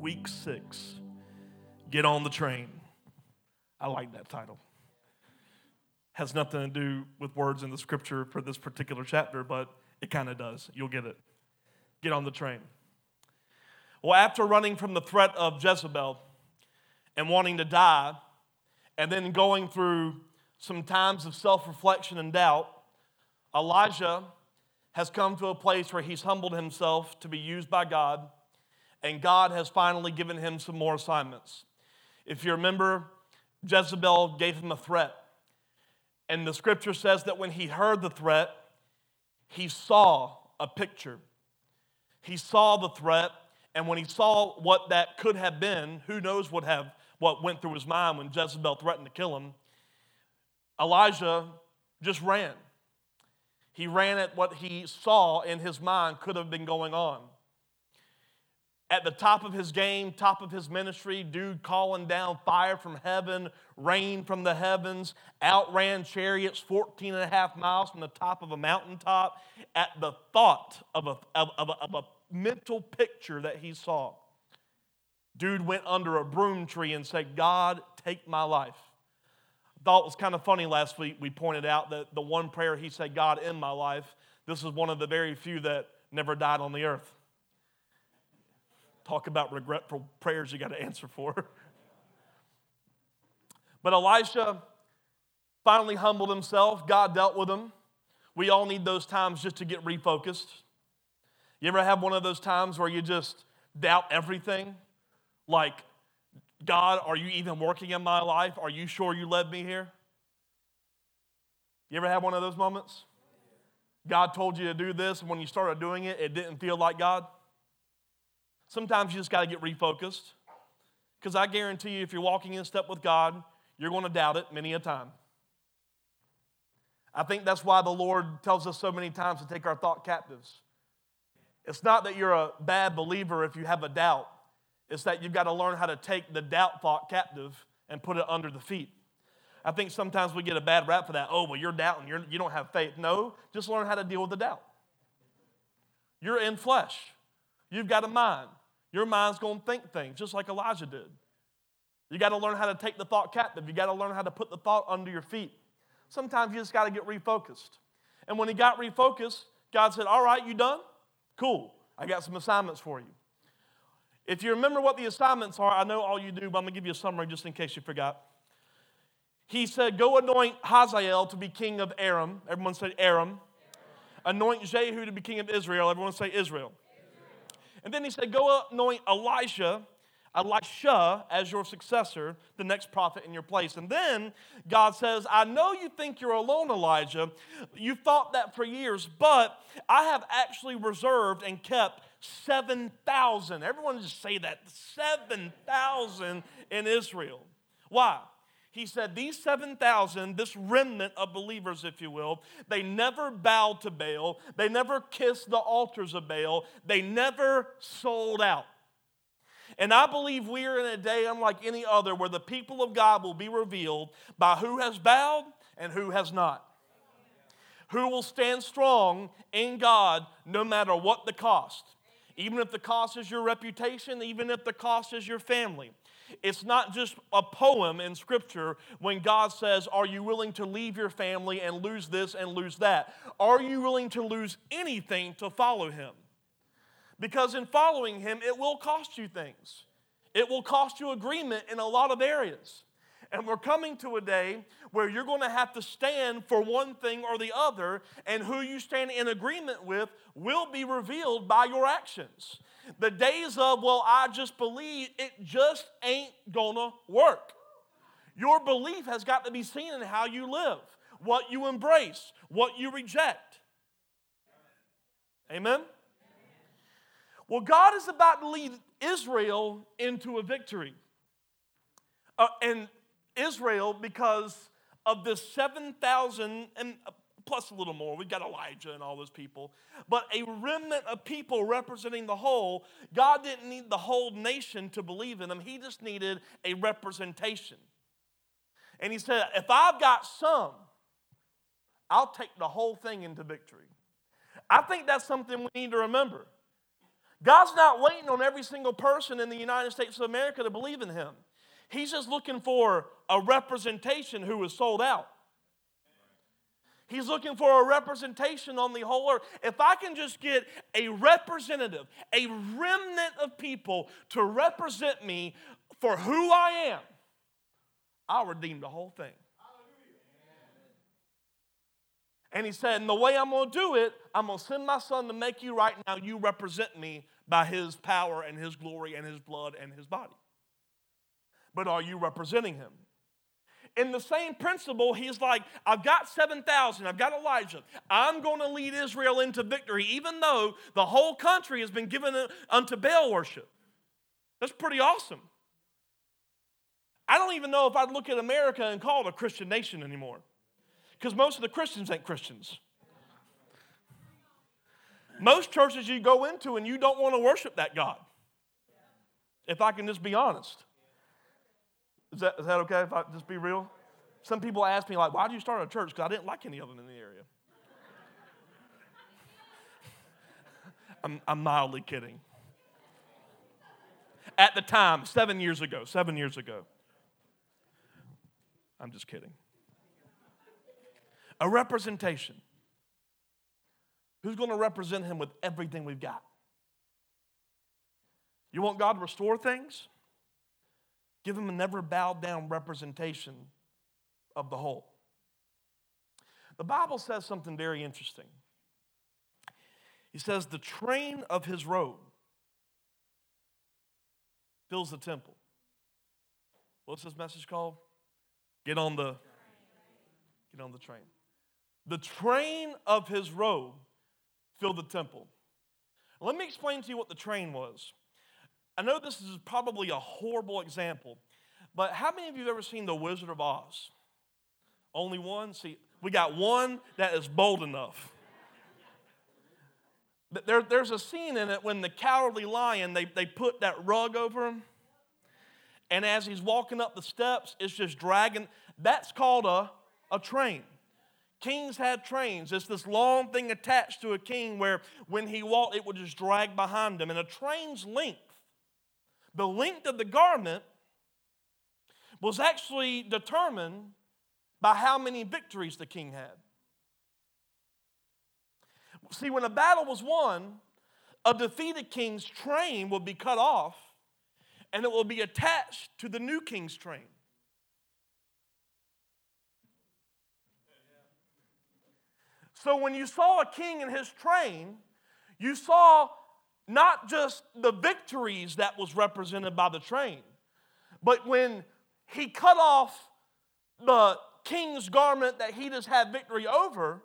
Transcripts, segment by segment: Week 6, Get on the Train. I like that title. Has nothing to do with words in the scripture for this particular chapter, but it kind of does. You'll get it. Get on the train. Well, after running from the threat of Jezebel and wanting to die, and then going through some times of self-reflection and doubt, Elijah has come to a place where he's humbled himself to be used by God, and God has finally given him some more assignments. If you remember, Jezebel gave him a threat, and the scripture says that when he heard the threat, he saw a picture. He saw the threat, and when he saw what that could have been, who knows what went through his mind when Jezebel threatened to kill him, Elijah just ran. He ran at what he saw in his mind could have been going on. At the top of his game, top of his ministry, dude calling down fire from heaven, rain from the heavens, outran chariots 14 and a half miles from the top of a mountaintop at the thought of a mental picture that he saw. Dude went under a broom tree and said, God, take my life. I thought it was kind of funny last week. We pointed out that the one prayer he said, God, end my life, this is one of the very few that never died on the earth. Talk about regretful prayers you got to answer for. But Elisha finally humbled himself. God dealt with him. We all need those times just to get refocused. You ever have one of those times where you just doubt everything? Like, God, are you even working in my life? Are you sure you led me here? You ever have one of those moments? God told you to do this, and when you started doing it, it didn't feel like God. Sometimes you just got to get refocused, because I guarantee you if you're walking in step with God, you're going to doubt it many a time. I think that's why the Lord tells us so many times to take our thought captives. It's not that you're a bad believer if you have a doubt. It's that you've got to learn how to take the doubt thought captive and put it under the feet. I think sometimes we get a bad rap for that. Oh, well, you're doubting. You don't have faith. No, just learn how to deal with the doubt. You're in flesh. You've got a mind. Your mind's going to think things, just like Elijah did. You got to learn how to take the thought captive. You got to learn how to put the thought under your feet. Sometimes you just got to get refocused. And when he got refocused, God said, all right, you done? Cool. I got some assignments for you. If you remember what the assignments are, I know all you do, but I'm going to give you a summary just in case you forgot. He said, go anoint Hazael to be king of Aram. Everyone say Aram. Anoint Jehu to be king of Israel. Everyone say Israel. And then he said, go anoint Elisha as your successor, the next prophet in your place. And then God says, I know you think you're alone, Elijah. You thought that for years, but I have actually reserved and kept 7,000. Everyone just say that, 7,000 in Israel. Why? He said, these 7,000, this remnant of believers, if you will, they never bowed to Baal. They never kissed the altars of Baal. They never sold out. And I believe we are in a day unlike any other where the people of God will be revealed by who has bowed and who has not. Who will stand strong in God no matter what the cost. Even if the cost is your reputation, even if the cost is your family. It's not just a poem in Scripture when God says, are you willing to leave your family and lose this and lose that? Are you willing to lose anything to follow him? Because in following him, it will cost you things. It will cost you agreement in a lot of areas. And we're coming to a day where you're going to have to stand for one thing or the other, and who you stand in agreement with will be revealed by your actions. The days of, well, I just believe, it just ain't gonna work. Your belief has got to be seen in how you live, what you embrace, what you reject. Amen? Well, God is about to lead Israel into a victory. And Israel, because of the 7,000 and plus a little more. We've got Elijah and all those people. But a remnant of people representing the whole. God didn't need the whole nation to believe in him. He just needed a representation. And he said, if I've got some, I'll take the whole thing into victory. I think that's something we need to remember. God's not waiting on every single person in the United States of America to believe in him. He's just looking for a representation who is sold out. He's looking for a representation on the whole earth. If I can just get a representative, a remnant of people to represent me for who I am, I'll redeem the whole thing. And he said, and the way I'm going to do it, I'm going to send my son to make you right now. You represent me by his power and his glory and his blood and his body. But are you representing him? In the same principle, he's like, I've got 7,000. I've got Elijah. I'm going to lead Israel into victory, even though the whole country has been given unto Baal worship. That's pretty awesome. I don't even know if I'd look at America and call it a Christian nation anymore. Because most of the Christians ain't Christians. Most churches you go into and you don't want to worship that God. If I can just be honest. Is that okay if I just be real? Some people ask me, like, why did you start a church? Because I didn't like any of them in the area. I'm mildly kidding. At the time, 7 years ago. I'm just kidding. A representation. Who's going to represent him with everything we've got? You want God to restore things? Give him a never bowed down representation of the whole. The Bible says something very interesting. He says the train of his robe fills the temple. What's this message called? Get on the train. The train of his robe filled the temple. Let me explain to you what the train was. I know this is probably a horrible example, but how many of you have ever seen The Wizard of Oz? Only one? See, we got one that is bold enough. There's a scene in it when the cowardly lion, they put that rug over him, and as he's walking up the steps, it's just dragging. That's called a train. Kings had trains. It's this long thing attached to a king where when he walked, it would just drag behind him. And a train's length, the length of the garment, was actually determined by how many victories the king had. See, when a battle was won, a defeated king's train would be cut off, and it will be attached to the new king's train. So when you saw a king and his train, you saw not just the victories that was represented by the train, but when he cut off the king's garment that he just had victory over,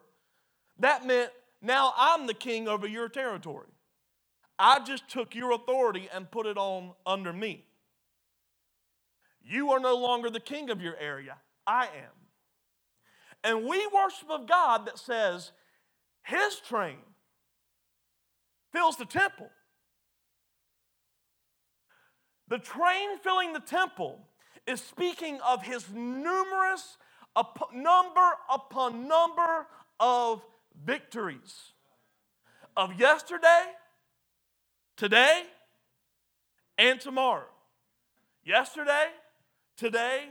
that meant now I'm the king over your territory. I just took your authority and put it on under me. You are no longer the king of your area. I am. And we worship of God that says his train fills the temple. The train filling the temple is speaking of his numerous number upon number of victories of yesterday, today, and tomorrow. Yesterday, today,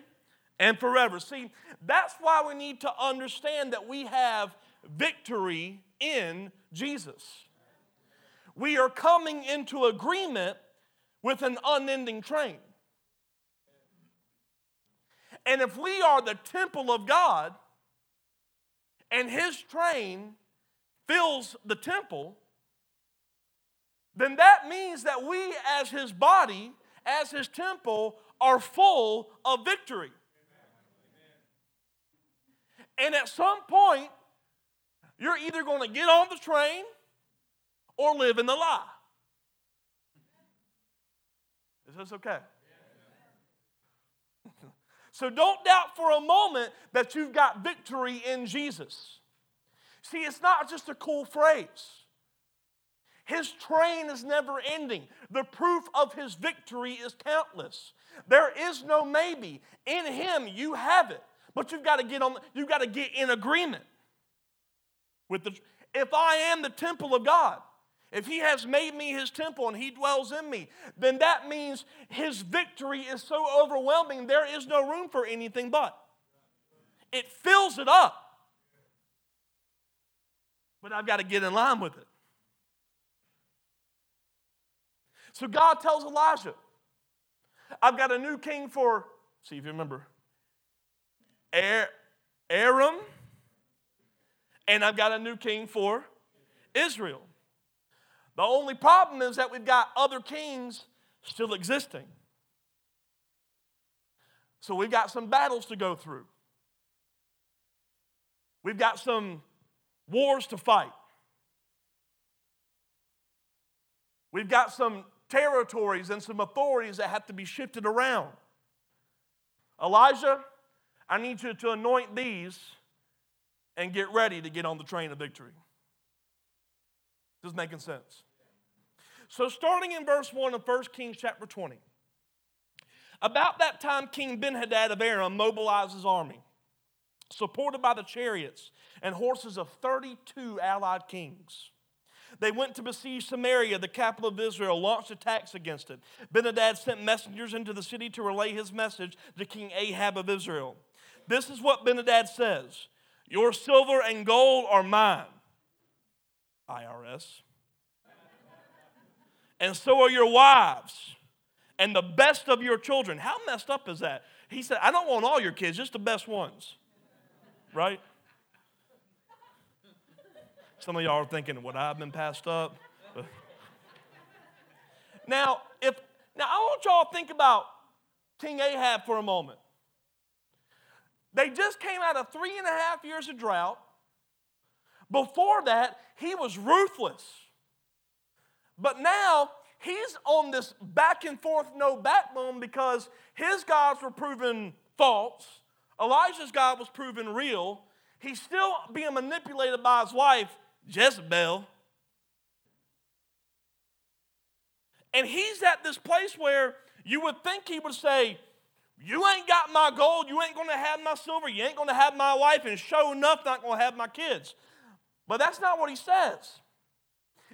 and forever. See, that's why we need to understand that we have victory in Jesus. We are coming into agreement with an unending train. And if we are the temple of God and his train fills the temple, then that means that we as his body, as his temple, are full of victory. And at some point, you're either going to get on the train or live in the lie. Is this okay? Yeah. So don't doubt for a moment that you've got victory in Jesus. See, it's not just a cool phrase. His train is never ending. The proof of his victory is countless. There is no maybe. In him, you have it. But you've got to get on. You've got to get in agreement with the. If I am the temple of God, If he has made me his temple and he dwells in me, then that means his victory is so overwhelming there is no room for anything but. It fills it up. But I've got to get in line with it. So God tells Elijah, I've got a new king for, see if you remember, Aram, and I've got a new king for Israel. The only problem is that we've got other kings still existing. So we've got some battles to go through. We've got some wars to fight. We've got some territories and some authorities that have to be shifted around. Elijah, I need you to anoint these and get ready to get on the train of victory. This is making sense. So starting in verse 1 of 1 Kings chapter 20, about that time King Ben-Hadad of Aram mobilized his army, supported by the chariots and horses of 32 allied kings. They went to besiege Samaria, the capital of Israel, launched attacks against it. Ben-Hadad sent messengers into the city to relay his message to King Ahab of Israel. This is what Ben-Hadad says, "Your silver and gold are mine," IRS, "and so are your wives and the best of your children." How messed up is that? He said, I don't want all your kids, just the best ones, right? Some of y'all are thinking, would I have been passed up? Now, I want y'all to think about King Ahab for a moment. They just came out of 3.5 years of drought. Before that, he was ruthless. But now, he's on this back and forth, no backbone, because his gods were proven false. Elijah's God was proven real. He's still being manipulated by his wife, Jezebel. And he's at this place where you would think he would say, you ain't got my gold, you ain't going to have my silver, you ain't going to have my wife, and sure enough, not going to have my kids. But that's not what he says.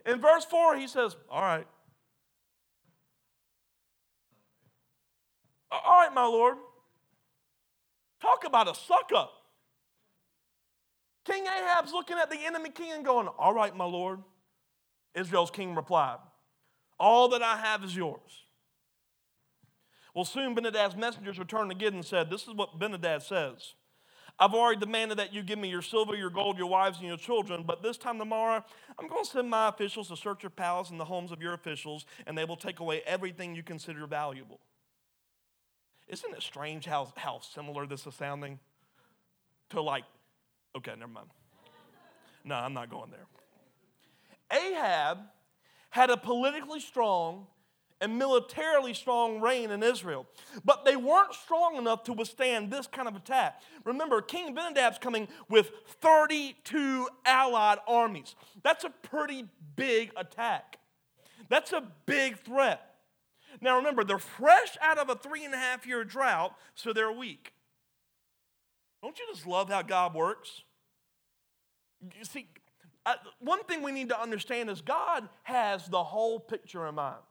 In verse 4, he says, all right, my Lord. Talk about a suck-up. King Ahab's looking at the enemy king and going, all right, my Lord. Israel's king replied, all that I have is yours. Well, soon Ben-Hadad's messengers returned again and said, this is what Ben-Hadad says. I've already demanded that you give me your silver, your gold, your wives, and your children, but this time tomorrow, I'm going to send my officials to search your palace and the homes of your officials, and they will take away everything you consider valuable. Isn't it strange how similar this is sounding to okay, never mind. No, I'm not going there. Ahab had a politically strong and militarily strong reign in Israel, but they weren't strong enough to withstand this kind of attack. Remember, King Ben-Hadad's coming with 32 allied armies. That's a pretty big attack. That's a big threat. Now remember, they're fresh out of a 3.5 year drought, so they're weak. Don't you just love how God works? You see, one thing we need to understand is God has the whole picture in mind.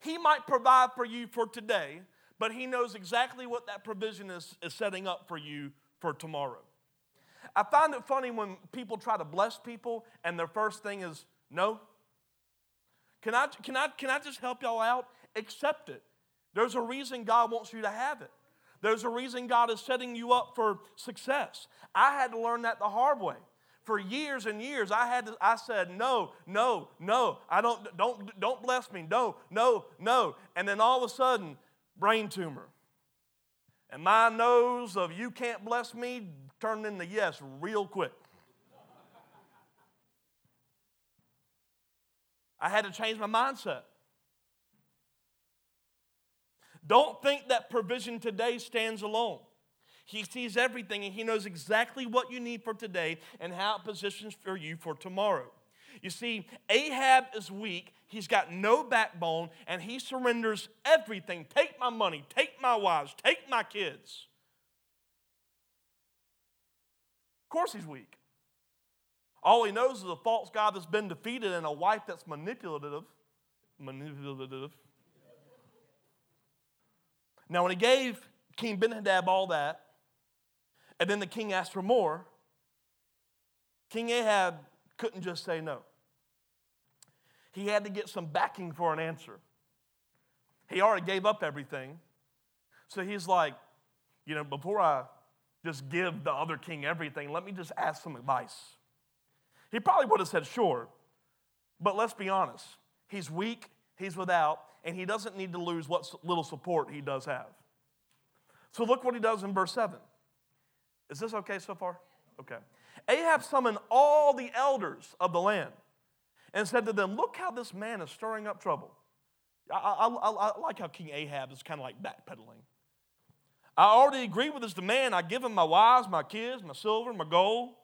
He might provide for you for today, but he knows exactly what that provision is setting up for you for tomorrow. I find it funny when people try to bless people and their first thing is, no. Can I just help y'all out? Accept it. There's a reason God wants you to have it. There's a reason God is setting you up for success. I had to learn that the hard way. For years and years, I said, no, I don't bless me, no. And then all of a sudden, brain tumor. And my nose of you can't bless me turned into yes real quick. I had to change my mindset. Don't think that provision today stands alone. He sees everything, and he knows exactly what you need for today and how it positions for you for tomorrow. You see, Ahab is weak. He's got no backbone, and he surrenders everything. Take my money. Take my wives. Take my kids. Of course he's weak. All he knows is a false god that's been defeated and a wife that's manipulative. Now, when he gave King Ben-Hadad all that, and then the king asked for more, King Ahab couldn't just say no. He had to get some backing for an answer. He already gave up everything. So he's like, before I just give the other king everything, let me just ask some advice. He probably would have said, sure, but let's be honest. He's weak, he's without, and he doesn't need to lose what little support he does have. So look what he does in verse 7. Is this okay so far? Okay. Ahab summoned all the elders of the land and said to them, look how this man is stirring up trouble. I like how King Ahab is kind of like backpedaling. I already agree with his demand. I give him my wives, my kids, my silver, my gold.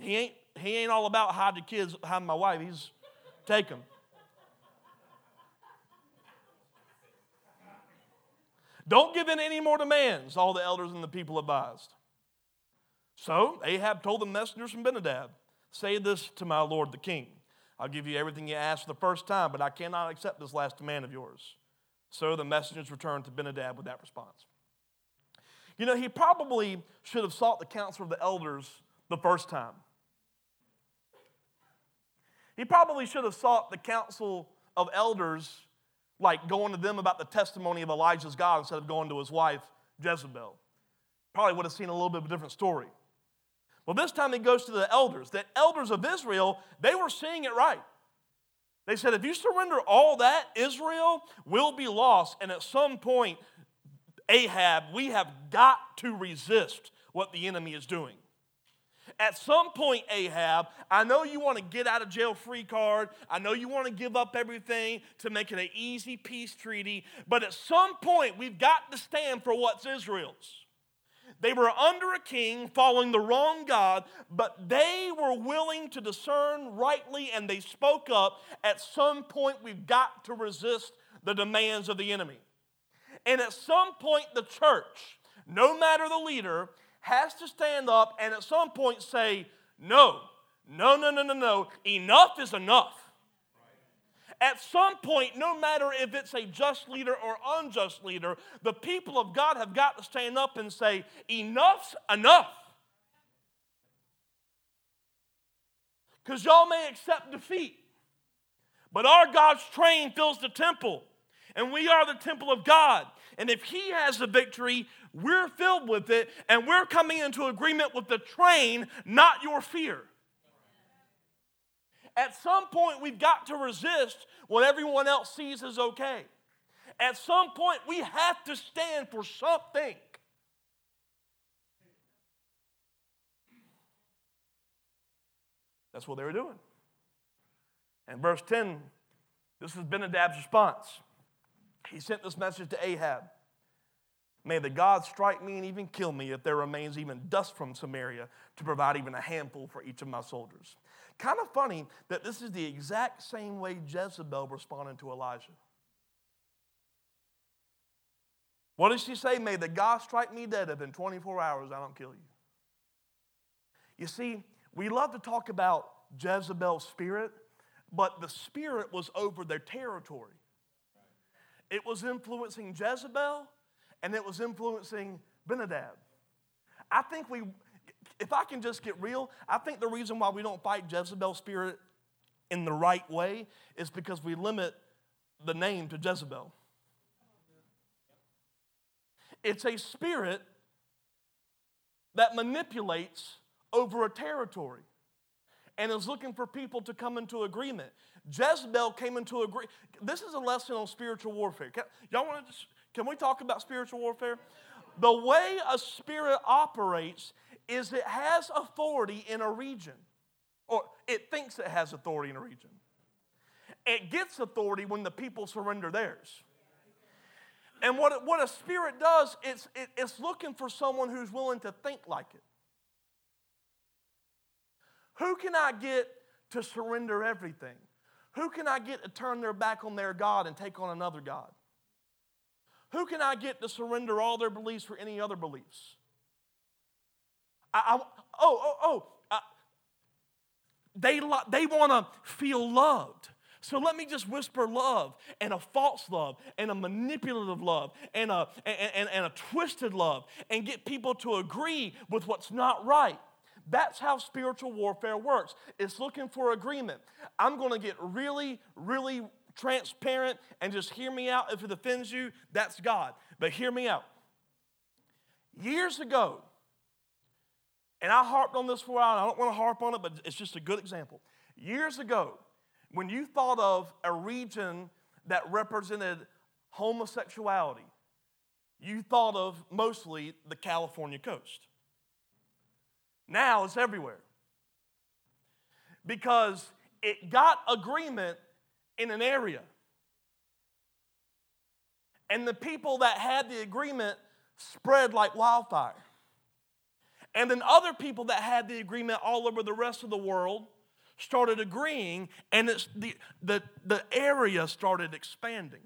He ain't all about hide your kids, hide my wife. He's take them. Don't give in any more demands, all the elders and the people advised. So Ahab told the messengers from Ben-Hadad, say this to my lord the king. I'll give you everything you asked for the first time, but I cannot accept this last demand of yours. So the messengers returned to Ben-Hadad with that response. He probably should have sought the counsel of the elders the first time. He probably should have sought the counsel of elders, like going to them about the testimony of Elijah's God instead of going to his wife, Jezebel. Probably would have seen a little bit of a different story. Well, this time he goes to the elders. The elders of Israel, they were seeing it right. They said, if you surrender all that, Israel will be lost. And at some point, Ahab, we have got to resist what the enemy is doing. At some point, Ahab, I know you want to get out of jail free card. I know you want to give up everything to make it an easy peace treaty. But at some point, we've got to stand for what's Israel's. They were under a king following the wrong God, but they were willing to discern rightly, and they spoke up. At some point, we've got to resist the demands of the enemy. And at some point, the church, no matter the leader, has to stand up and at some point say, no, enough is enough. Right. At some point, no matter if it's a just leader or unjust leader, the people of God have got to stand up and say, enough's enough. Because y'all may accept defeat, but our God's train fills the temple, and we are the temple of God. And if he has the victory, we're filled with it, and we're coming into agreement with the train, not your fear. At some point, we've got to resist what everyone else sees as okay. At some point, we have to stand for something. That's what they were doing. And verse 10, this is Ben-Hadad's response. He sent this message to Ahab. May the gods strike me and even kill me if there remains even dust from Samaria to provide even a handful for each of my soldiers. Kind of funny that this is the exact same way Jezebel responded to Elijah. What did she say? May the gods strike me dead if in 24 hours I don't kill you. You see, we love to talk about Jezebel's spirit, but the spirit was over their territory. It was influencing Jezebel, and it was influencing Ben-Hadad. I think if I can just get real, I think the reason why we don't fight Jezebel's spirit in the right way is because we limit the name to Jezebel. It's a spirit that manipulates over a territory and is looking for people to come into agreement. Jezebel came into agreement. This is a lesson on spiritual warfare. Can we talk about spiritual warfare? The way a spirit operates is it has authority in a region, or it thinks it has authority in a region. It gets authority when the people surrender theirs. And what a spirit does, it's looking for someone who's willing to think like it. Who can I get to surrender everything? Who can I get to turn their back on their God and take on another God? Who can I get to surrender all their beliefs for any other beliefs? I, I, oh, oh, oh, I, They want to feel loved. So let me just whisper love, and a false love, and a manipulative love, and a twisted love, and get people to agree with what's not right. That's how spiritual warfare works. It's looking for agreement. I'm going to get really, really transparent, and just hear me out. If it offends you, that's God. But hear me out. Years ago, and I harped on this for a while, and I don't want to harp on it, but it's just a good example. Years ago, when you thought of a region that represented homosexuality, you thought of mostly the California coast. Now it's everywhere. Because it got agreement in an area. And the people that had the agreement spread like wildfire. And then other people that had the agreement all over the rest of the world started agreeing, and it's the area started expanding.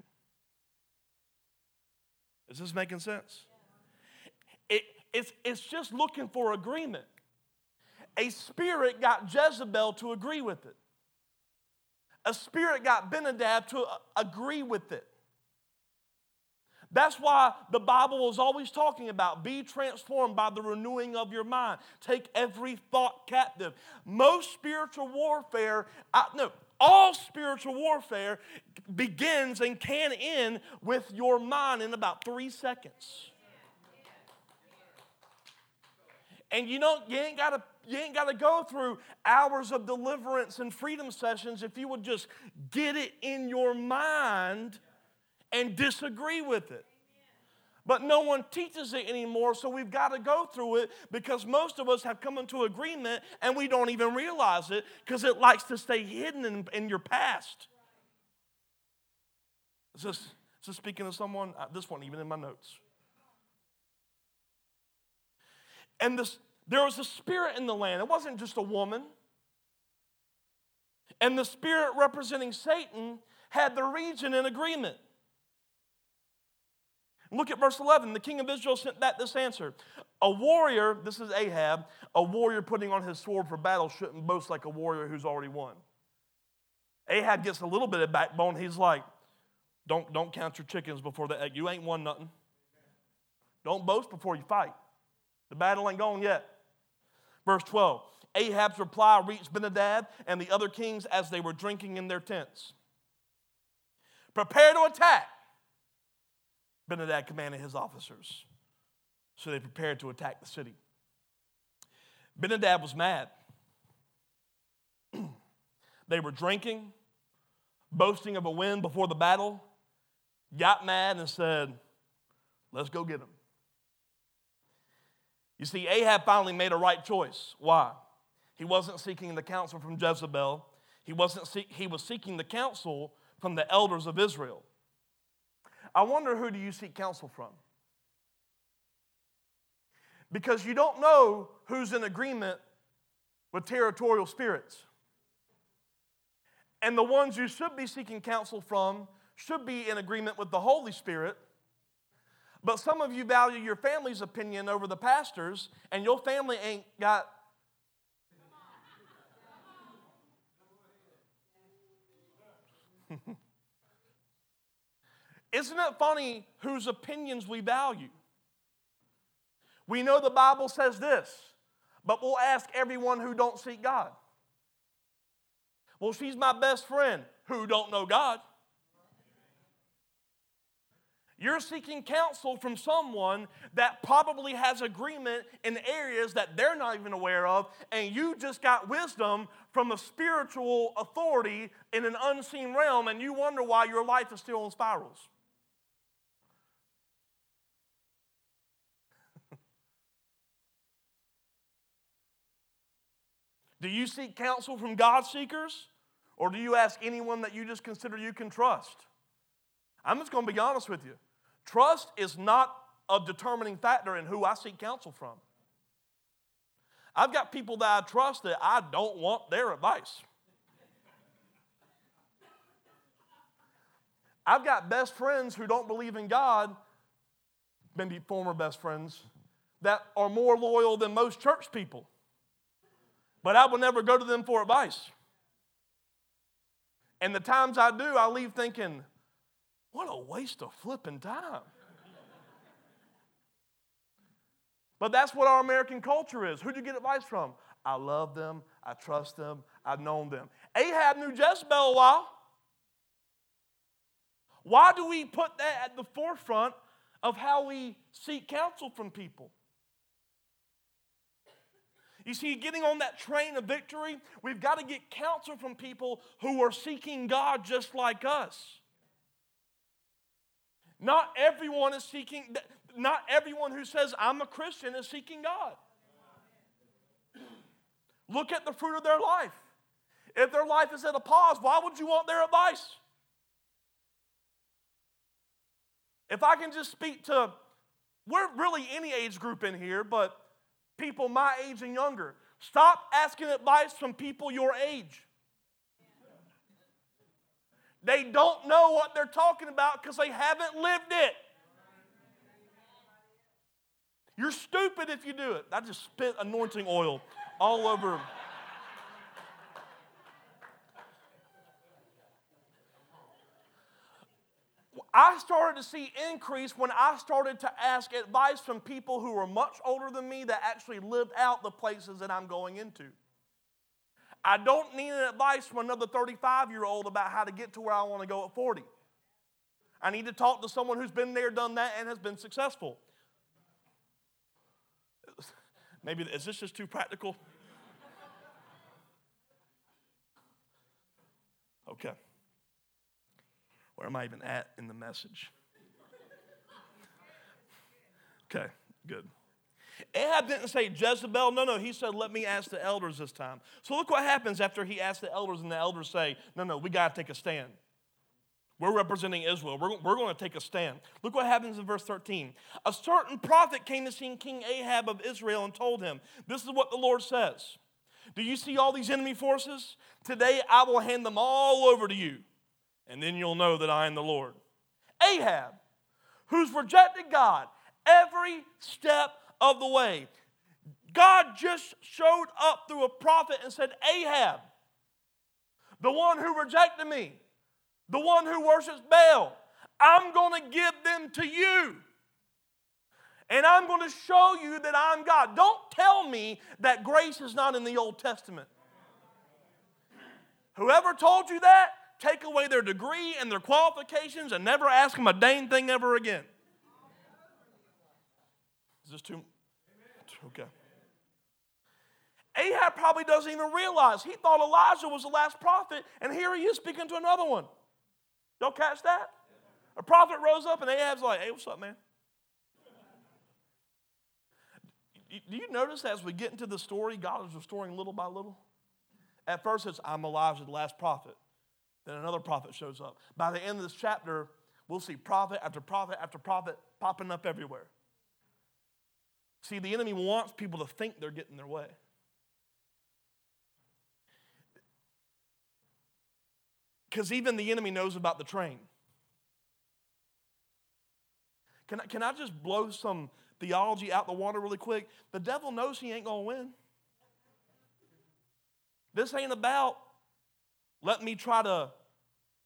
Is this making sense? It's just looking for agreement. A spirit got Jezebel to agree with it. A spirit got Ben-Hadad to agree with it. That's why the Bible is always talking about be transformed by the renewing of your mind. Take every thought captive. All spiritual warfare begins and can end with your mind in about 3 seconds. And you ain't got to go through hours of deliverance and freedom sessions if you would just get it in your mind and disagree with it. But no one teaches it anymore, so we've got to go through it because most of us have come into agreement and we don't even realize it because it likes to stay hidden in your past. Is this speaking to someone? This one, even in my notes. And there was a spirit in the land. It wasn't just a woman. And the spirit representing Satan had the region in agreement. Look at verse 11. The king of Israel sent back this answer. A warrior, this is Ahab, a warrior putting on his sword for battle shouldn't boast like a warrior who's already won. Ahab gets a little bit of backbone. He's like, don't count your chickens before the egg. You ain't won nothing. Don't boast before you fight. The battle ain't gone yet. Verse 12. Ahab's reply reached Ben-Hadad and the other kings as they were drinking in their tents. Prepare to attack. Ben-Hadad commanded his officers. So they prepared to attack the city. Ben-Hadad was mad. They were drinking, boasting of a win before the battle, got mad and said, let's go get him. You see, Ahab finally made a right choice. Why? He wasn't seeking the counsel from Jezebel. He was seeking the counsel from the elders of Israel. I wonder, who do you seek counsel from? Because you don't know who's in agreement with territorial spirits. And the ones you should be seeking counsel from should be in agreement with the Holy Spirit. But some of you value your family's opinion over the pastor's, and your family ain't got... Isn't it funny whose opinions we value? We know the Bible says this, but we'll ask everyone who don't seek God. Well, she's my best friend who don't know God. You're seeking counsel from someone that probably has agreement in areas that they're not even aware of, and you just got wisdom from a spiritual authority in an unseen realm, and you wonder why your life is still on spirals. Do you seek counsel from God seekers, or do you ask anyone that you just consider you can trust? I'm just going to be honest with you. Trust is not a determining factor in who I seek counsel from. I've got people that I trust that I don't want their advice. I've got best friends who don't believe in God, maybe former best friends, that are more loyal than most church people. But I will never go to them for advice. And the times I do, I leave thinking, what a waste of flipping time. But that's what our American culture is. Who do you get advice from? I love them. I trust them. I've known them. Ahab knew Jezebel a while. Why do we put that at the forefront of how we seek counsel from people? You see, getting on that train of victory, we've got to get counsel from people who are seeking God just like us. Not everyone who says, I'm a Christian, is seeking God. Look at the fruit of their life. If their life is at a pause, why would you want their advice? If I can just speak to, we're really any age group in here, but people my age and younger, stop asking advice from people your age. They don't know what they're talking about because they haven't lived it. You're stupid if you do it. I just spent anointing oil all over. I started to see increase when I started to ask advice from people who were much older than me that actually lived out the places that I'm going into. I don't need an advice from another 35-year-old about how to get to where I want to go at 40. I need to talk to someone who's been there, done that, and has been successful. Maybe, is this just too practical? Okay. Where am I even at in the message? Okay, good. Ahab didn't say Jezebel. No, he said, let me ask the elders this time. So look what happens after he asks the elders, and the elders say, no, we got to take a stand. We're representing Israel. We're going to take a stand. Look what happens in verse 13. A certain prophet came to see King Ahab of Israel and told him, this is what the Lord says. Do you see all these enemy forces? Today I will hand them all over to you, and then you'll know that I am the Lord. Ahab, who's rejected God every step of the way. God just showed up through a prophet and said, Ahab, the one who rejected me, the one who worships Baal, I'm going to give them to you. And I'm going to show you that I'm God. Don't tell me that grace is not in the Old Testament. Whoever told you that, take away their degree and their qualifications and never ask them a dang thing ever again. Is this too? Okay. Ahab probably doesn't even realize. He thought Elijah was the last prophet, and here he is speaking to another one. Y'all catch that? A prophet rose up, and Ahab's like, hey, what's up, man? Do you notice as we get into the story, God is restoring little by little? At first, it's, I'm Elijah, the last prophet. Then another prophet shows up. By the end of this chapter, we'll see prophet after prophet after prophet popping up everywhere. See, the enemy wants people to think they're getting their way. Because even the enemy knows about the train. Can I just blow some theology out the water really quick? The devil knows he ain't going to win. This ain't about let me try to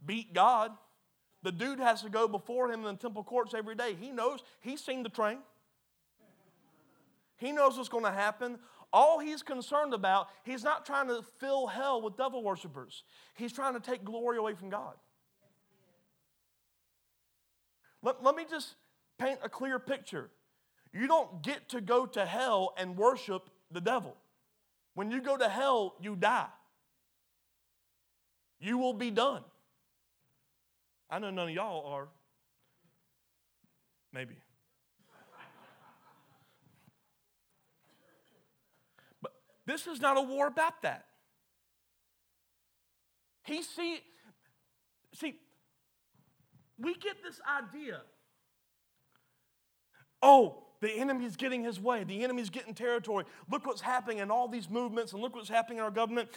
beat God. The dude has to go before him in the temple courts every day. He knows. He's seen the train. He knows what's going to happen. All he's concerned about, he's not trying to fill hell with devil worshipers. He's trying to take glory away from God. Let me just paint a clear picture. You don't get to go to hell and worship the devil. When you go to hell, you die. You will be done. I know none of y'all are. Maybe. But this is not a war about that. We get this idea. Oh, the enemy's getting his way. The enemy's getting territory. Look what's happening in all these movements, and look what's happening in our government.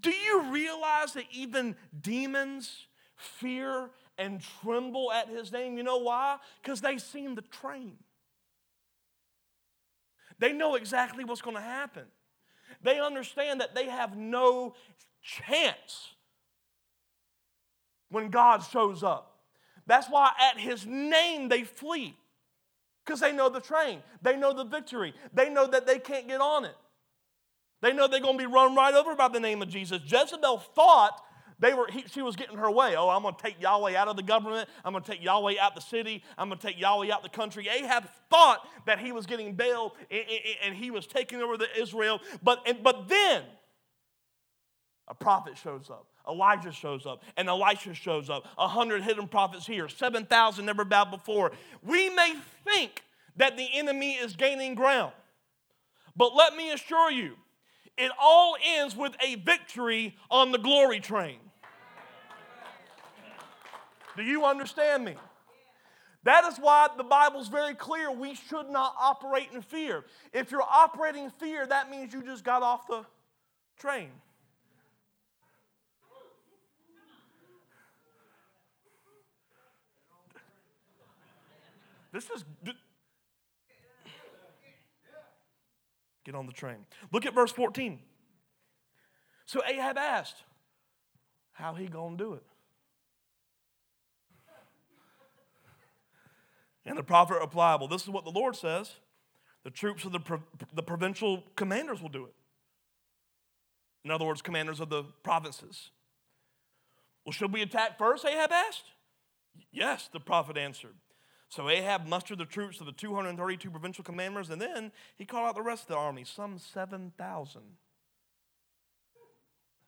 Do you realize that even demons fear and tremble at his name? You know why? Because they've seen the train. They know exactly what's going to happen. They understand that they have no chance when God shows up. That's why at his name they flee, because they know the train. They know the victory. They know that they can't get on it. They know they're going to be run right over by the name of Jesus. Jezebel thought she was getting her way. Oh, I'm going to take Yahweh out of the government. I'm going to take Yahweh out the city. I'm going to take Yahweh out the country. Ahab thought that he was getting Baal and he was taking over the Israel. But then a prophet shows up. Elijah shows up, and Elisha shows up. 100 hidden prophets here, 7,000 never bowed before. We may think that the enemy is gaining ground, but let me assure you, it all ends with a victory on the glory train. Do you understand me? That is why the Bible's very clear. We should not operate in fear. If you're operating in fear, that means you just got off the train. Get on the train. Look at verse 14. So Ahab asked, how he gonna do it? And the prophet replied, well, this is what the Lord says. The troops of the provincial commanders will do it. In other words, commanders of the provinces. Well, should we attack first? Ahab asked. Yes, the prophet answered. So Ahab mustered the troops of the 232 provincial commanders, and then he called out the rest of the army, some 7,000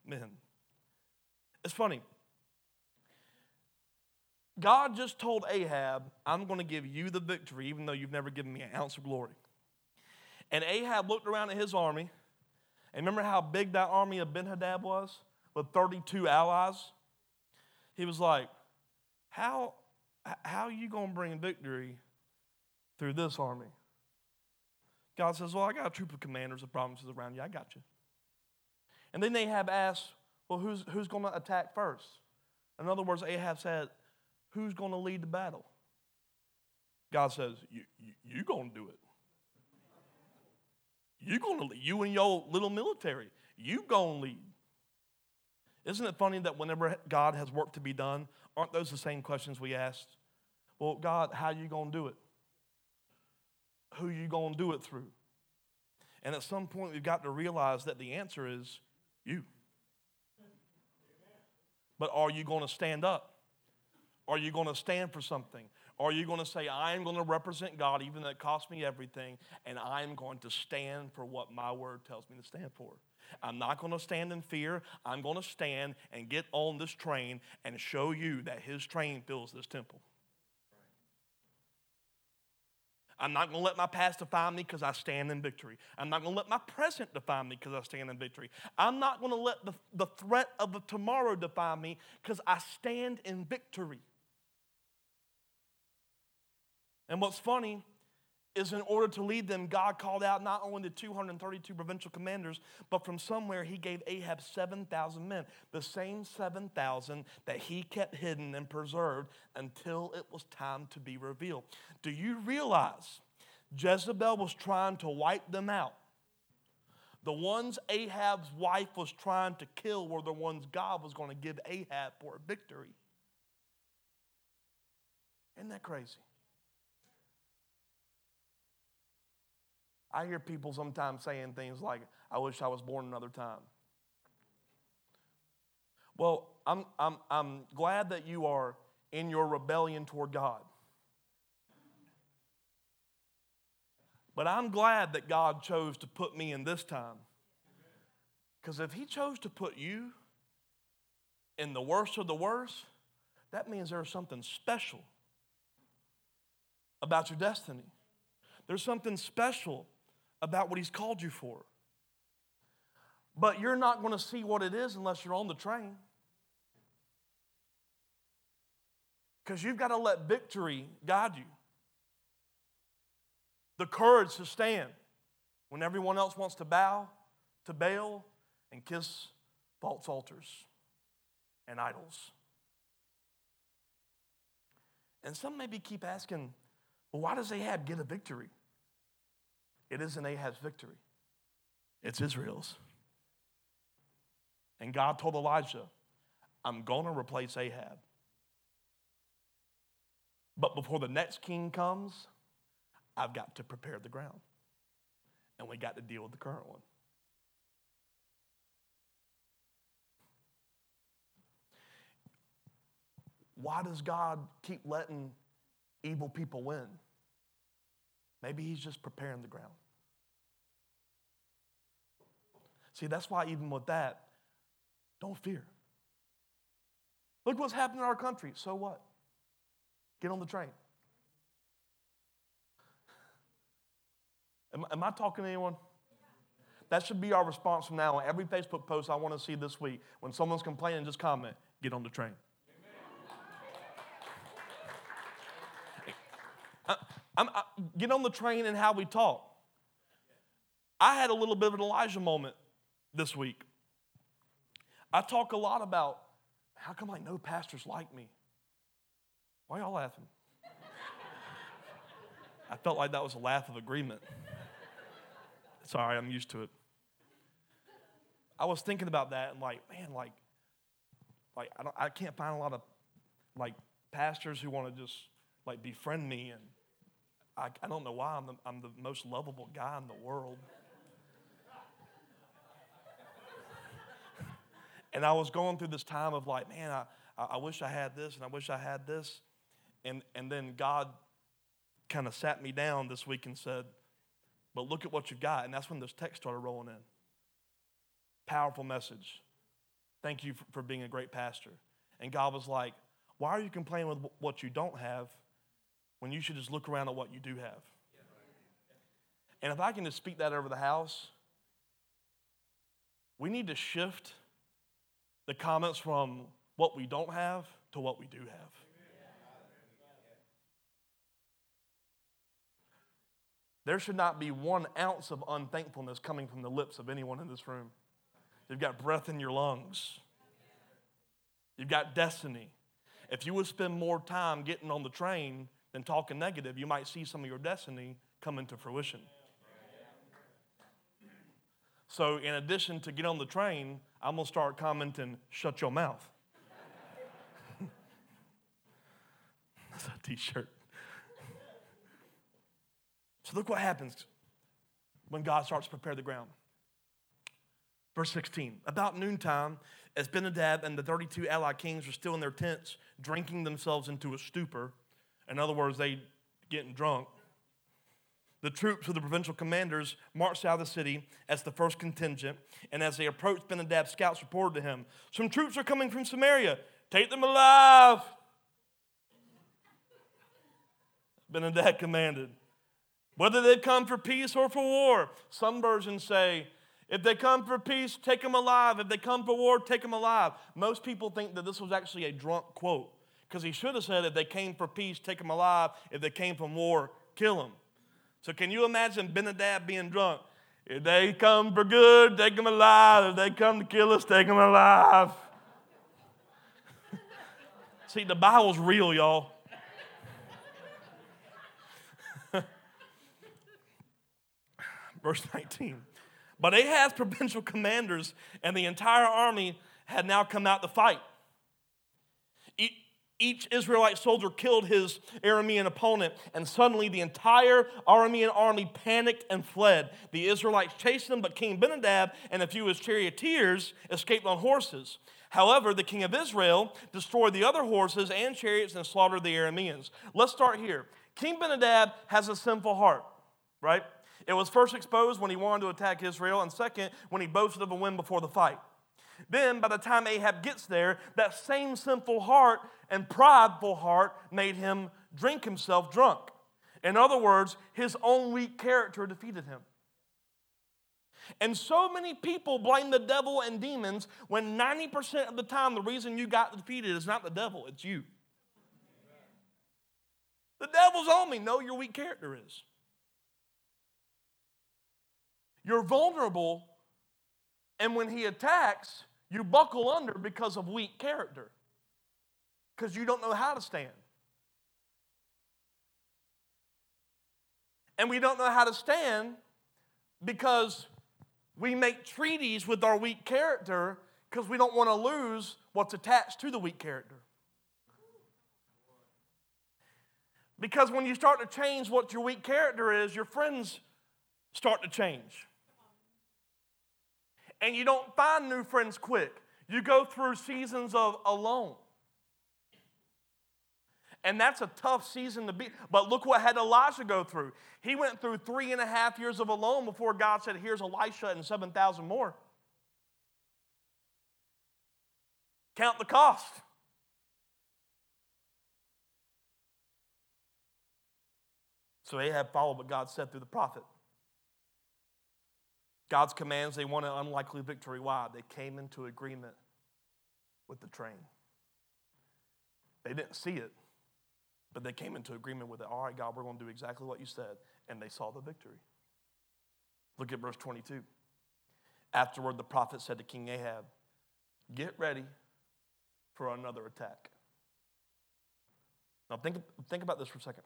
men. It's funny. God just told Ahab, I'm going to give you the victory, even though you've never given me an ounce of glory. And Ahab looked around at his army, and remember how big that army of Ben-Hadad was, with 32 allies? He was like, how are you going to bring victory through this army? God says, well, I got a troop of commanders of provinces around you. I got you. And then Ahab asked, well, who's going to attack first? In other words, Ahab said, who's going to lead the battle? God says, you're going to do it. You and your little military, you going to lead. Isn't it funny that whenever God has work to be done, aren't those the same questions we asked? Well, God, how you going to do it? Who you going to do it through? And at some point, we've got to realize that the answer is you. But are you going to stand up? Are you going to stand for something? Are you going to say, I am going to represent God, even though it costs me everything, and I am going to stand for what my word tells me to stand for? I'm not going to stand in fear. I'm going to stand and get on this train and show you that his train fills this temple. I'm not going to let my past define me because I stand in victory. I'm not going to let my present define me because I stand in victory. I'm not going to let the threat of the tomorrow define me because I stand in victory. And what's funny is in order to lead them, God called out not only the 232 provincial commanders, but from somewhere he gave Ahab 7,000 men, the same 7,000 that he kept hidden and preserved until it was time to be revealed. Do you realize Jezebel was trying to wipe them out? The ones Ahab's wife was trying to kill were the ones God was going to give Ahab for a victory. Isn't that crazy? I hear people sometimes saying things like, I wish I was born another time. Well, I'm glad that you are in your rebellion toward God. But I'm glad that God chose to put me in this time. Because if he chose to put you in the worst of the worst, that means there's something special about your destiny. There's something special about what he's called you for. But you're not going to see what it is unless you're on the train. Because you've got to let victory guide you. The courage to stand when everyone else wants to bow to Baal and kiss false altars and idols. And some maybe keep asking, well, why does Ahab get a victory? It isn't Ahab's victory. It's Israel's. And God told Elijah, I'm going to replace Ahab. But before the next king comes, I've got to prepare the ground. And we got to deal with the current one. Why does God keep letting evil people win? Maybe he's just preparing the ground. See, that's why even with that, don't fear. Look what's happening in our country. So what? Get on the train. Am I talking to anyone? That should be our response from now on. Every Facebook post I want to see this week, when someone's complaining, just comment, get on the train. Get on the train in how we talk. I had a little bit of an Elijah moment this week. I talk a lot about how come like no pastors like me. Why are y'all laughing? I felt like that was a laugh of agreement. Sorry, I'm used to it. I was thinking about that and I can't find a lot of pastors who want to just befriend me, and I don't know why I'm the most lovable guy in the world. And I was going through this time of I wish I had this, and I wish I had this. And then God kind of sat me down this week and said, but look at what you've got. And that's when this text started rolling in. Powerful message. Thank you for being a great pastor. And God was like, why are you complaining with what you don't have when you should just look around at what you do have? And if I can just speak that over the house, we need to shift the comments from what we don't have to what we do have. There should not be 1 ounce of unthankfulness coming from the lips of anyone in this room. You've got breath in your lungs. You've got destiny. If you would spend more time getting on the train than talking negative, you might see some of your destiny come into fruition. So in addition to get on the train, I'm going to start commenting, shut your mouth. That's a t-shirt. So look what happens when God starts to prepare the ground. Verse 16, about noontime, as Ben-Hadad and the 32 allied kings were still in their tents, drinking themselves into a stupor, in other words, they getting drunk, the troops of the provincial commanders marched out of the city as the first contingent, and as they approached Ben-Hadad, scouts reported to him, some troops are coming from Samaria. Take them alive. Ben-Hadad commanded, whether they've come for peace or for war. Some versions say, if they come for peace, take them alive. If they come for war, take them alive. Most people think that this was actually a drunk quote, because he should have said, if they came for peace, take them alive. If they came from war, kill them. So can you imagine Ben-Hadad being drunk? If they come for good, take them alive. If they come to kill us, take them alive. See, the Bible's real, y'all. Verse 19. But Ahab's provincial commanders and the entire army had now come out to fight. Each Israelite soldier killed his Aramean opponent, and suddenly the entire Aramean army panicked and fled. The Israelites chased them, but King Ben-Hadad and a few of his charioteers escaped on horses. However, the king of Israel destroyed the other horses and chariots and slaughtered the Arameans. Let's start here. King Ben-Hadad has a sinful heart, right? It was first exposed when he wanted to attack Israel, and second, when he boasted of a win before the fight. Then, by the time Ahab gets there, that same sinful heart and prideful heart made him drink himself drunk. In other words, his own weak character defeated him. And so many people blame the devil and demons when 90% of the time the reason you got defeated is not the devil, it's you. The devil's on me. No, your weak character is. You're vulnerable, and when he attacks, you buckle under because of weak character, because you don't know how to stand. And we don't know how to stand because we make treaties with our weak character, because we don't want to lose what's attached to the weak character. Because when you start to change what your weak character is, your friends start to change. And you don't find new friends quick. You go through seasons of alone. And that's a tough season to be. But look what had Elisha go through. He went through 3.5 years of alone before God said, here's Elisha and 7,000 more. Count the cost. So Ahab followed what God said through the prophet. God's commands, they won an unlikely victory. Why? They came into agreement with the train. They didn't see it, but they came into agreement with it. All right, God, we're going to do exactly what you said. And they saw the victory. Look at verse 22. Afterward, the prophet said to King Ahab, get ready for another attack. Now think about this for a second.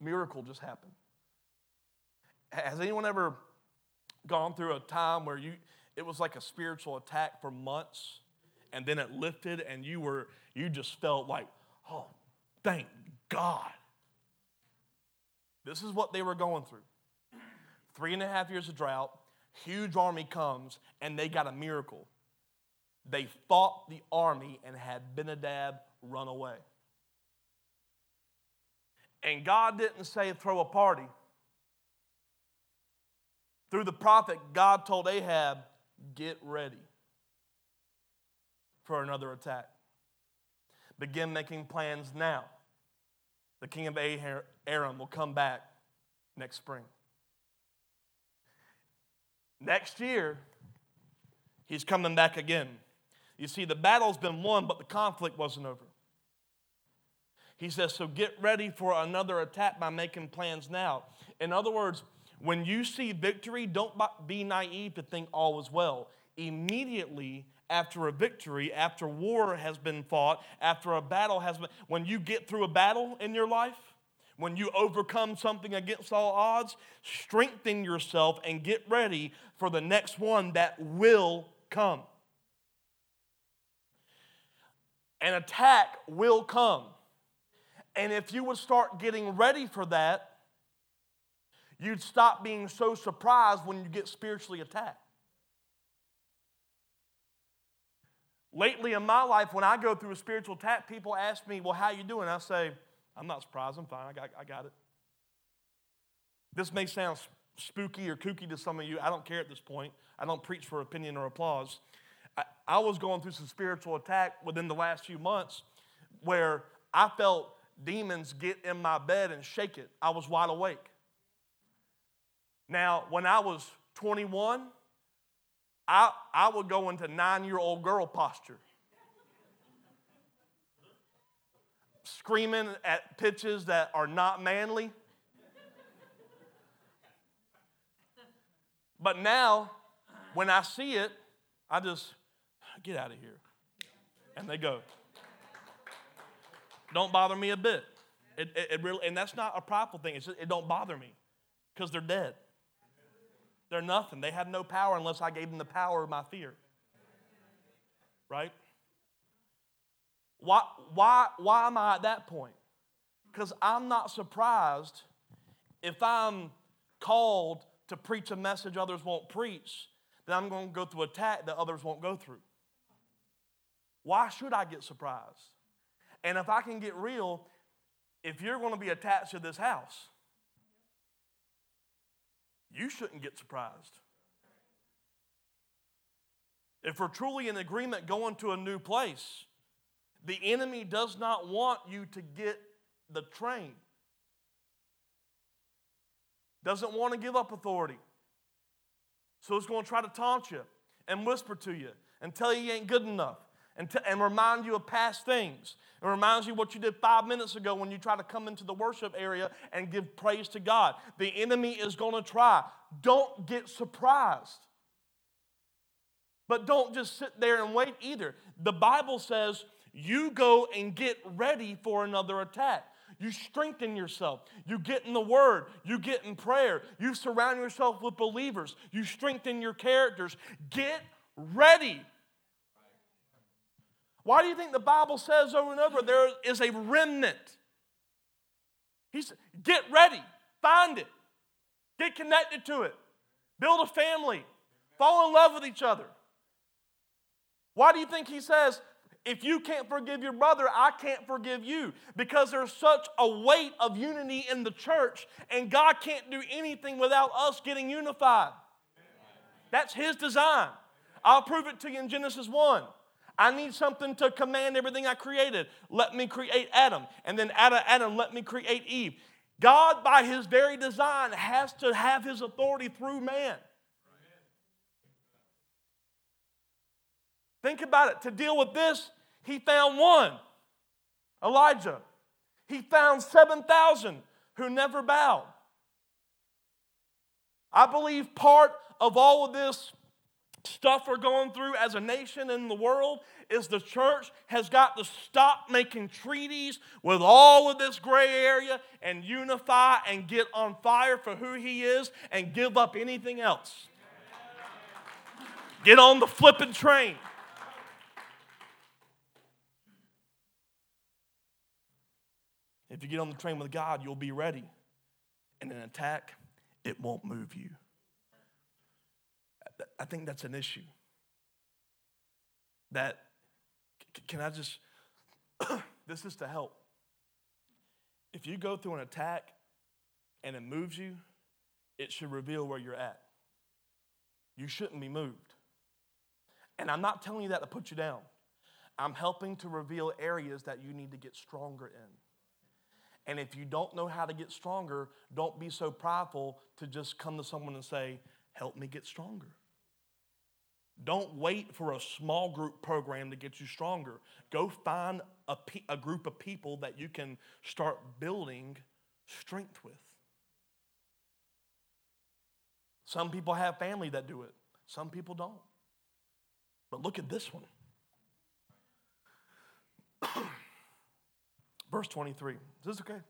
Miracle just happened. Has anyone ever gone through a time where it was like a spiritual attack for months, and then it lifted, and you just felt like, oh, thank God. This is what they were going through. 3.5 years of drought, huge army comes, and they got a miracle. They fought the army and had Ben-Hadad run away. And God didn't say throw a party. Through the prophet, God told Ahab, get ready for another attack. Begin making plans now. The king of Aram will come back next spring. Next year, he's coming back again. You see, the battle's been won, but the conflict wasn't over. He says, so get ready for another attack by making plans now. In other words, when you see victory, don't be naive to think all is well. Immediately after a victory, after war has been fought, after a battle has been, when you get through a battle in your life, when you overcome something against all odds, strengthen yourself and get ready for the next one that will come. An attack will come. And if you would start getting ready for that, you'd stop being so surprised when you get spiritually attacked. Lately in my life, when I go through a spiritual attack, people ask me, well, how you doing? I say, I'm not surprised. I'm fine. I got it. This may sound spooky or kooky to some of you. I don't care at this point. I don't preach for opinion or applause. I was going through some spiritual attack within the last few months where I felt demons get in my bed and shake it. I was wide awake. Now, when I was 21, I would go into 9-year-old girl posture. Screaming at pitches that are not manly. But now, when I see it, I just, get out of here. And they go. Don't bother me a bit. It really, and that's not a prideful thing. It's just, it don't bother me because they're dead. They're nothing. They have no power unless I gave them the power of my fear. Right? Why am I at that point? Because I'm not surprised if I'm called to preach a message others won't preach, that I'm going to go through attack that others won't go through. Why should I get surprised? And if I can get real, if you're going to be attached to this house, you shouldn't get surprised. If we're truly in agreement going to a new place, the enemy does not want you to get the train. Doesn't want to give up authority. So it's going to try to taunt you and whisper to you and tell you you ain't good enough and remind you of past things. It reminds you what you did 5 minutes ago when you try to come into the worship area and give praise to God. The enemy is going to try. Don't get surprised. But don't just sit there and wait either. The Bible says you go and get ready for another attack. You strengthen yourself. You get in the Word. You get in prayer. You surround yourself with believers. You strengthen your characters. Get ready Why do you think the Bible says over and over there is a remnant? He said, get ready. Find it. Get connected to it. Build a family. Fall in love with each other. Why do you think he says, if you can't forgive your brother, I can't forgive you? Because there's such a weight of unity in the church, and God can't do anything without us getting unified. That's his design. I'll prove it to you in Genesis 1. I need something to command everything I created. Let me create Adam. And then out of Adam, let me create Eve. God, by his very design, has to have his authority through man. Think about it. To deal with this, he found one, Elijah. He found 7,000 who never bowed. I believe part of all of this stuff we're going through as a nation and the world is the church has got to stop making treaties with all of this gray area and unify and get on fire for who he is and give up anything else. Get on the flipping train. If you get on the train with God, you'll be ready. And an attack, it won't move you. I think that's an issue. That, can I just, this is to help. If you go through an attack and it moves you, it should reveal where you're at. You shouldn't be moved. And I'm not telling you that to put you down. I'm helping to reveal areas that you need to get stronger in. And if you don't know how to get stronger, don't be so prideful to just come to someone and say, help me get stronger. Don't wait for a small group program to get you stronger. Go find a group of people that you can start building strength with. Some people have family that do it. Some people don't. But look at this one. Verse 23. Is this okay?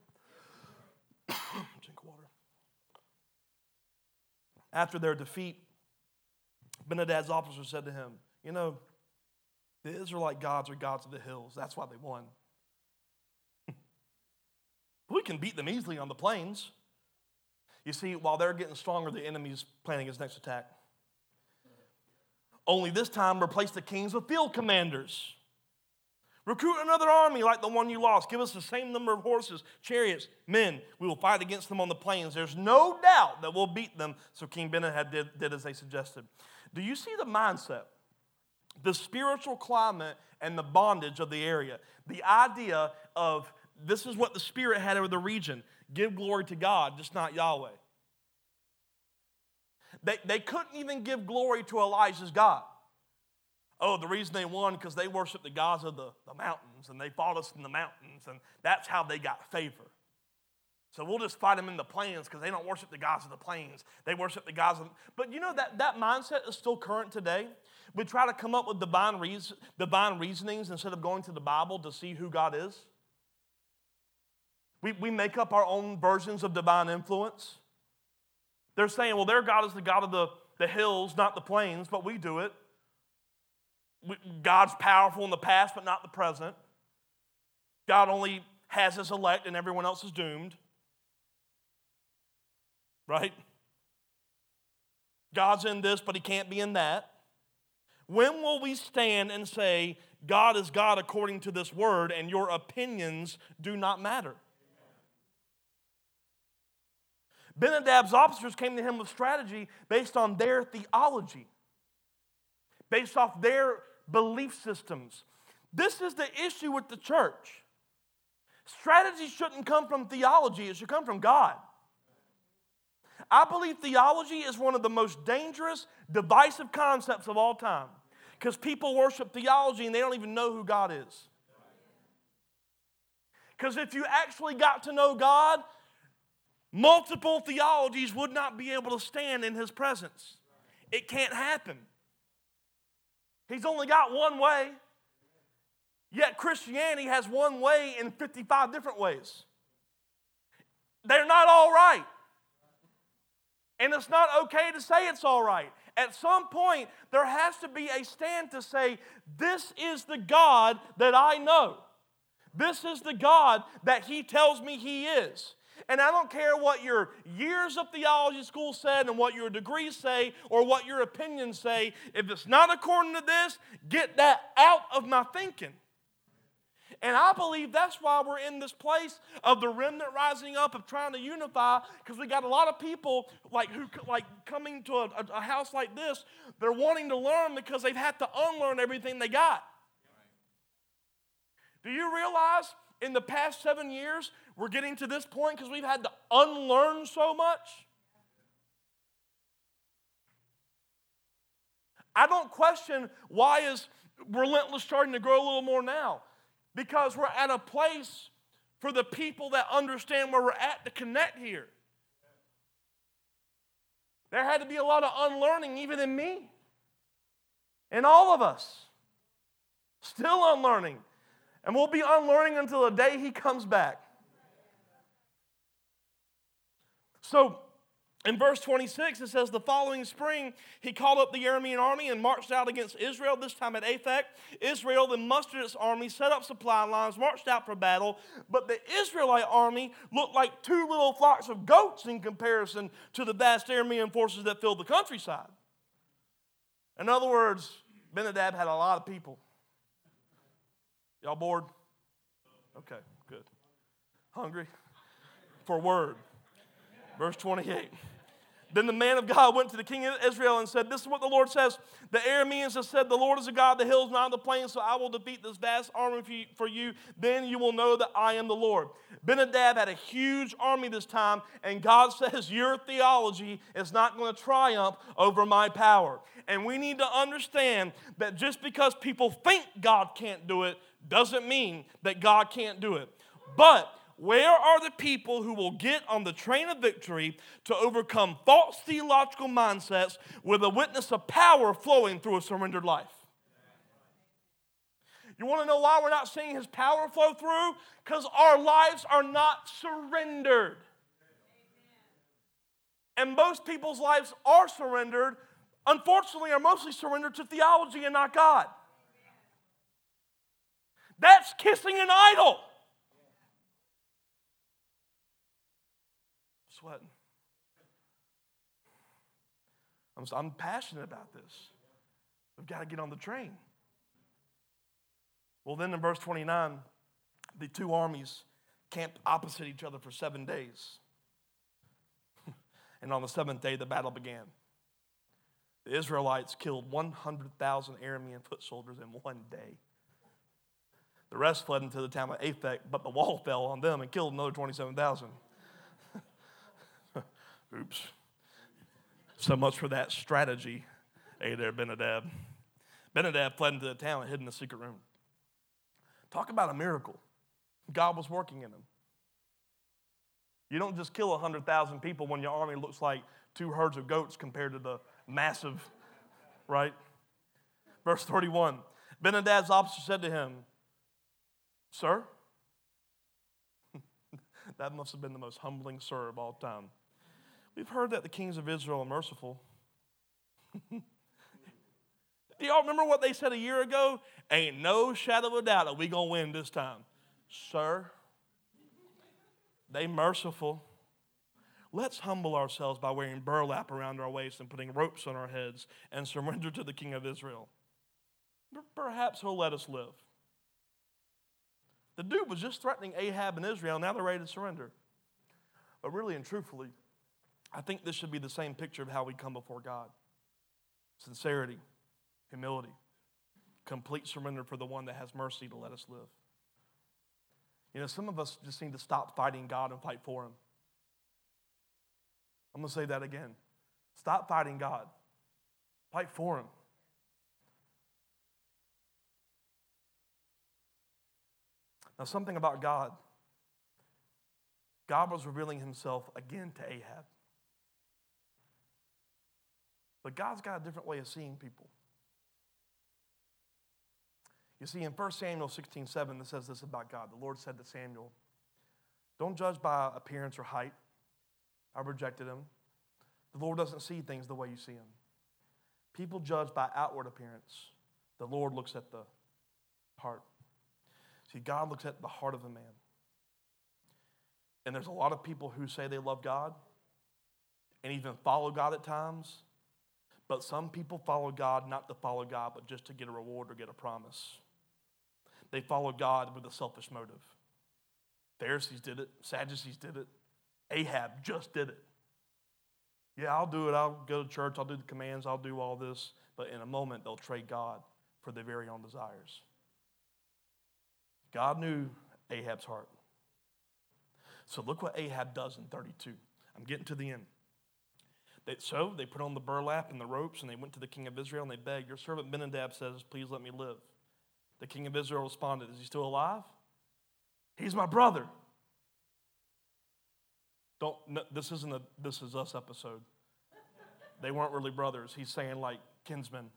Drink water. After their defeat, Ben-Hadad's officer said to him, you know, the Israelite gods are gods of the hills. That's why they won. We can beat them easily on the plains. You see, while they're getting stronger, the enemy's planning his next attack. Only this time, replace the kings with field commanders. Recruit another army like the one you lost. Give us the same number of horses, chariots, men. We will fight against them on the plains. There's no doubt that we'll beat them. So King Ben-Hadad did as they suggested. Do you see the mindset, the spiritual climate, and the bondage of the area? The idea of this is what the Spirit had over the region. Give glory to God, just not Yahweh. They couldn't even give glory to Elijah's God. Oh, the reason they won because they worshiped the gods of the mountains, and they fought us in the mountains, and that's how they got favor. So we'll just fight them in the plains because they don't worship the gods of the plains. They worship the gods of... But you know that mindset is still current today. We try to come up with divine reasonings instead of going to the Bible to see who God is. We make up our own versions of divine influence. They're saying, well, their God is the God of the hills, not the plains, but we do it. God's powerful in the past, but not the present. God only has his elect and everyone else is doomed. Right? God's in this, but he can't be in that. When will we stand and say, God is God according to this word, and your opinions do not matter? Ben-Hadad's officers came to him with strategy based on their theology, based off their belief systems. This is the issue with the church. Strategy shouldn't come from theology. It should come from God. I believe theology is one of the most dangerous, divisive concepts of all time because people worship theology and they don't even know who God is. Because if you actually got to know God, multiple theologies would not be able to stand in his presence. It can't happen. He's only got one way, yet Christianity has one way in 55 different ways. They're not all right. And it's not okay to say it's all right. At some point, there has to be a stand to say, this is the God that I know. This is the God that he tells me he is. And I don't care what your years of theology school said and what your degrees say or what your opinions say. If it's not according to this, get that out of my thinking. And I believe that's why we're in this place of the remnant rising up, of trying to unify, because we got a lot of people who coming to a house like this. They're wanting to learn because they've had to unlearn everything they got. Do you realize in the past 7 years we're getting to this point because we've had to unlearn so much? I don't question why is relentless starting to grow a little more now. Because we're at a place for the people that understand where we're at to connect here. There had to be a lot of unlearning even in me. In all of us. Still unlearning. And we'll be unlearning until the day he comes back. So, in verse 26, it says, the following spring, he called up the Aramean army and marched out against Israel, this time at Aphek. Israel then mustered its army, set up supply lines, marched out for battle. But the Israelite army looked like two little flocks of goats in comparison to the vast Aramean forces that filled the countryside. In other words, Ben-Hadad had a lot of people. Y'all bored? Okay, good. Hungry? For word. Verse 28. Then the man of God went to the king of Israel and said, this is what the Lord says. The Arameans have said, the Lord is a God of the hills, not of the plains, so I will defeat this vast army for you. Then you will know that I am the Lord. Ben-Hadad had a huge army this time, and God says, your theology is not going to triumph over my power. And we need to understand that just because people think God can't do it doesn't mean that God can't do it. But where are the people who will get on the train of victory to overcome false theological mindsets with a witness of power flowing through a surrendered life? You want to know why we're not seeing his power flow through? Because our lives are not surrendered. And most people's lives are surrendered, unfortunately, are mostly surrendered to theology and not God. That's kissing an idol. Sweating. I'm passionate about this. We've got to get on the train. Well, then in verse 29, the two armies camped opposite each other for 7 days. And on the seventh day, the battle began. The Israelites killed 100,000 Aramean foot soldiers in 1 day. The rest fled into the town of Aphek, but the wall fell on them and killed another 27,000. Oops. So much for that strategy. Hey there, Ben-Hadad. Ben-Hadad fled into the town and hid in the secret room. Talk about a miracle. God was working in him. You don't just kill 100,000 people when your army looks like two herds of goats compared to the massive, right? Verse 31. Ben-Hadad's officer said to him, sir? That must have been the most humbling sir of all time. We've heard that the kings of Israel are merciful. Do y'all remember what they said a year ago? Ain't no shadow of a doubt that we going to win this time. Sir, they merciful. Let's humble ourselves by wearing burlap around our waist and putting ropes on our heads and surrender to the king of Israel. Perhaps he'll let us live. The dude was just threatening Ahab and Israel. Now they're ready to surrender. But really and truthfully, I think this should be the same picture of how we come before God. Sincerity, humility, complete surrender for the one that has mercy to let us live. You know, some of us just need to stop fighting God and fight for him. I'm going to say that again. Stop fighting God. Fight for him. Now, something about God. God was revealing himself again to Ahab. But God's got a different way of seeing people. You see, in 1 Samuel 16:7, it says this about God. The Lord said to Samuel, don't judge by appearance or height. I rejected him. The Lord doesn't see things the way you see him. People judge by outward appearance. The Lord looks at the heart. See, God looks at the heart of the man. And there's a lot of people who say they love God and even follow God at times. But some people follow God not to follow God, but just to get a reward or get a promise. They follow God with a selfish motive. Pharisees did it. Sadducees did it. Ahab just did it. Yeah, I'll do it. I'll go to church. I'll do the commands. I'll do all this. But in a moment, they'll trade God for their very own desires. God knew Ahab's heart. So look what Ahab does in 32. I'm getting to the end. So they put on the burlap and the ropes, and they went to the king of Israel, and they begged, "Your servant Ben-Hadad says, please let me live." The king of Israel responded, "Is he still alive?" "He's my brother." This is us episode. They weren't really brothers. He's saying like kinsmen.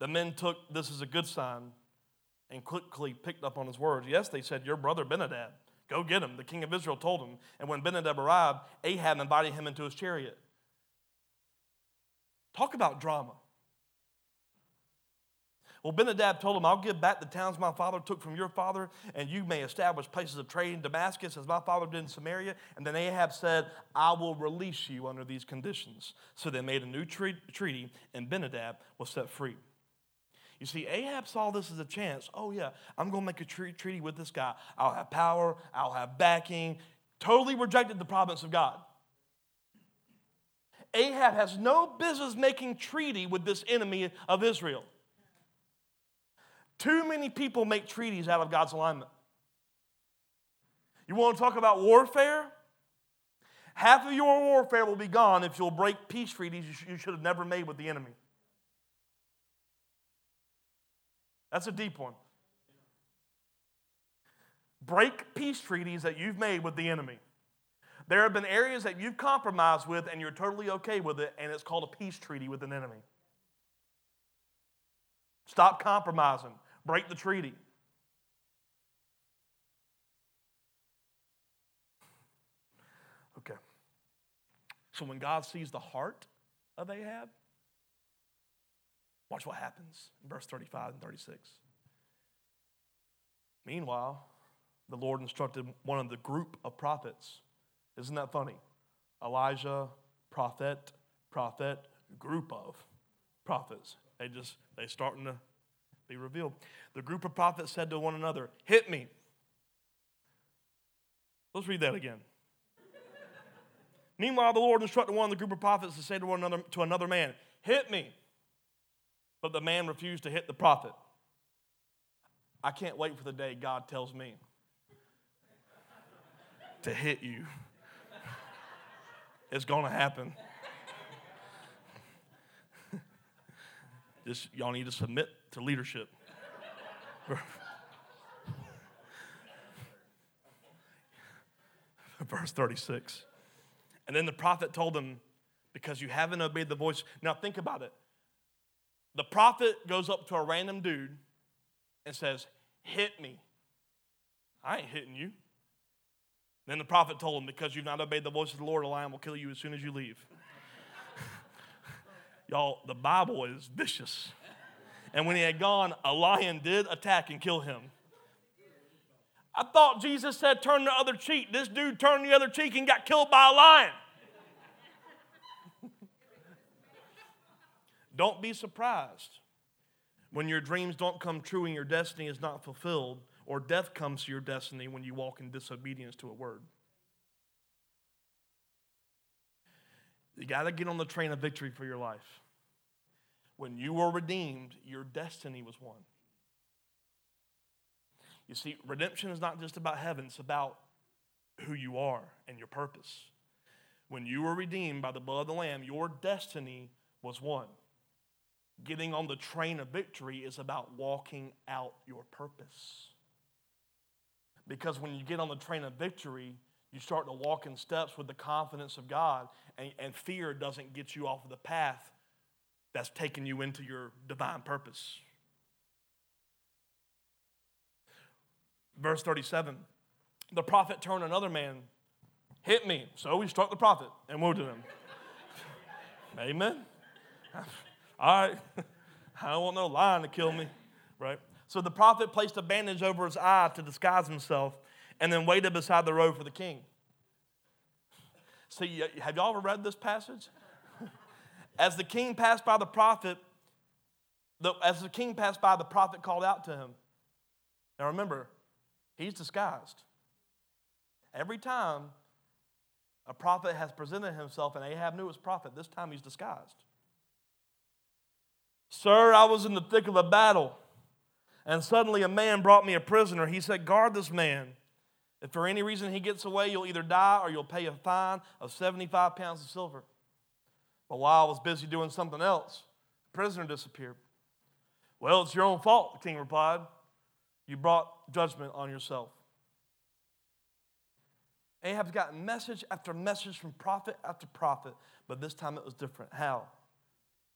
The men took this as a good sign and quickly picked up on his words. "Yes," they said, "your brother Ben-Hadad. Go get him." The king of Israel told him. And when Ben-Hadad arrived, Ahab invited him into his chariot. Talk about drama. Well, Ben-Hadad told him, "I'll give back the towns my father took from your father, and you may establish places of trade in Damascus as my father did in Samaria." And then Ahab said, "I will release you under these conditions." So they made a new treaty, and Ben-Hadad was set free. You see, Ahab saw this as a chance. Oh, yeah, I'm going to make a treaty with this guy. I'll have power. I'll have backing. Totally rejected the providence of God. Ahab has no business making treaty with this enemy of Israel. Too many people make treaties out of God's alignment. You want to talk about warfare? Half of your warfare will be gone if you'll break peace treaties you should have never made with the enemy. That's a deep one. Break peace treaties that you've made with the enemy. There have been areas that you've compromised with and you're totally okay with it, and it's called a peace treaty with an enemy. Stop compromising. Break the treaty. Okay. So when God sees the heart of Ahab, watch what happens in verse 35 and 36. Meanwhile, the Lord instructed one of the group of prophets. Isn't that funny? Elijah, prophet, group of prophets. They're starting to be revealed. The group of prophets said to one another, "Hit me." Let's read that again. Meanwhile, the Lord instructed one of the group of prophets to say to another man, "Hit me." But the man refused to hit the prophet. I can't wait for the day God tells me to hit you. It's going to happen. Y'all need to submit to leadership. Verse 36. And then the prophet told him, "Because you haven't obeyed the voice." Now think about it. The prophet goes up to a random dude and says, "Hit me." "I ain't hitting you." Then the prophet told him, "Because you've not obeyed the voice of the Lord, a lion will kill you as soon as you leave." Y'all, the Bible is vicious. And when he had gone, a lion did attack and kill him. I thought Jesus said, "Turn the other cheek." This dude turned the other cheek and got killed by a lion. Don't be surprised when your dreams don't come true and your destiny is not fulfilled, or death comes to your destiny when you walk in disobedience to a word. You got to get on the train of victory for your life. When you were redeemed, your destiny was won. You see, redemption is not just about heaven. It's about who you are and your purpose. When you were redeemed by the blood of the Lamb, your destiny was won. Getting on the train of victory is about walking out your purpose. Because when you get on the train of victory, you start to walk in steps with the confidence of God, and fear doesn't get you off of the path that's taking you into your divine purpose. Verse 37, the prophet turned another man, "Hit me." So he struck the prophet and wounded him. Amen. all right, I don't want no lion to kill me, right? So the prophet placed a bandage over his eye to disguise himself and then waited beside the road for the king. See, have y'all ever read this passage? As the king passed by the prophet, the prophet called out to him. Now remember, he's disguised. Every time a prophet has presented himself, and Ahab knew it was prophet, this time he's disguised. Sir, I was in the thick of a battle, and suddenly a man brought me a prisoner. He said, guard this man. If for any reason he gets away, you'll either die or you'll pay a fine of 75 pounds of silver. But while I was busy doing something else, the prisoner disappeared. Well, it's your own fault, the king replied. You brought judgment on yourself. Ahab's gotten message after message from prophet after prophet, but this time it was different. How?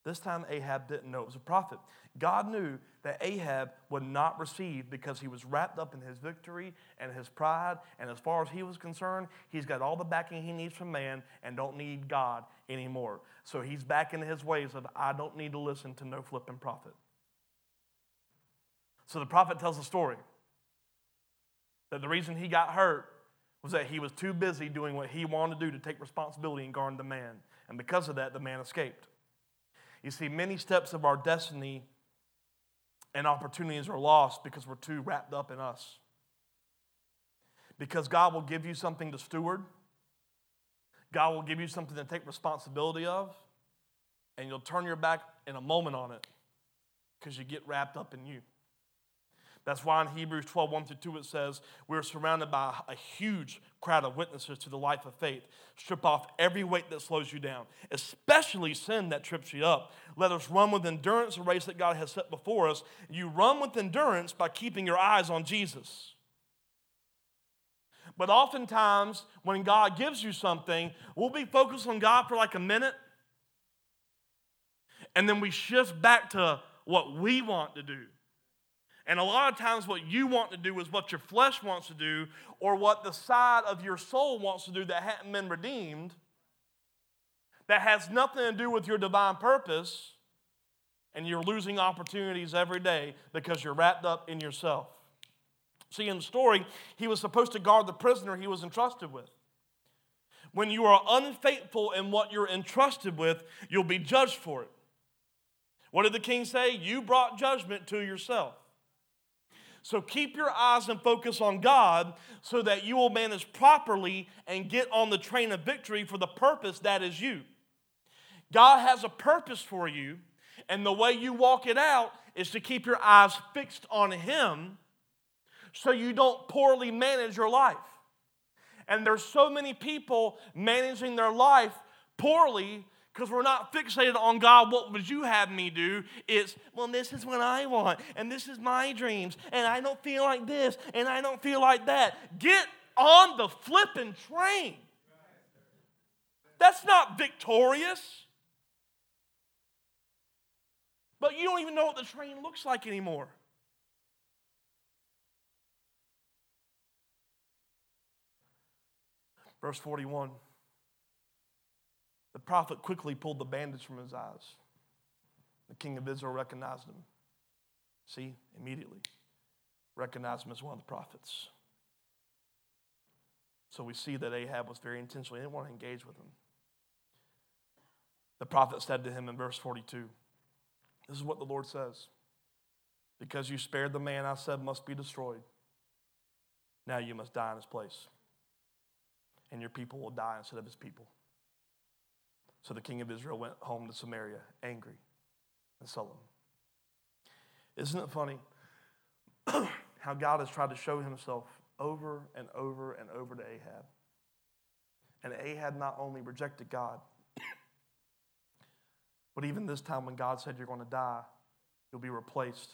This time Ahab didn't know it was a prophet. God knew that Ahab would not receive because he was wrapped up in his victory and his pride, and as far as he was concerned, he's got all the backing he needs from man and don't need God anymore. So he's back into his ways of, I don't need to listen to no flipping prophet. So the prophet tells a story that the reason he got hurt was that he was too busy doing what he wanted to do to take responsibility and guard the man. And because of that, the man escaped. You see, many steps of our destiny and opportunities are lost because we're too wrapped up in us. Because God will give you something to steward. God will give you something to take responsibility of. And you'll turn your back in a moment on it because you get wrapped up in you. That's why in Hebrews 12:1-2 it says, we're surrounded by a huge crowd of witnesses to the life of faith. Strip off every weight that slows you down, especially sin that trips you up. Let us run with endurance the race that God has set before us. You run with endurance by keeping your eyes on Jesus. But oftentimes, when God gives you something, we'll be focused on God for like a minute, and then we shift back to what we want to do. And a lot of times what you want to do is what your flesh wants to do or what the side of your soul wants to do that hasn't been redeemed, that has nothing to do with your divine purpose, and you're losing opportunities every day because you're wrapped up in yourself. See, in the story, he was supposed to guard the prisoner he was entrusted with. When you are unfaithful in what you're entrusted with, you'll be judged for it. What did the king say? You brought judgment to yourself. So keep your eyes and focus on God so that you will manage properly and get on the train of victory for the purpose that is you. God has a purpose for you, and the way you walk it out is to keep your eyes fixed on Him so you don't poorly manage your life. And there's so many people managing their life poorly because we're not fixated on God, what would you have me do? It's, well, this is what I want, and this is my dreams, and I don't feel like this, and I don't feel like that. Get on the flipping train. That's not victorious. But you don't even know what the train looks like anymore. Verse 41. The prophet quickly pulled the bandage from his eyes. The king of Israel recognized him. See, immediately recognized him as one of the prophets. So we see that Ahab was very intentional. He didn't want to engage with him. The prophet said to him in verse 42, this is what the Lord says. Because you spared the man I said must be destroyed, now you must die in his place. And your people will die instead of his people. So the king of Israel went home to Samaria, angry and sullen. Isn't it funny how God has tried to show himself over and over and over to Ahab? And Ahab not only rejected God, but even this time when God said you're going to die, you'll be replaced.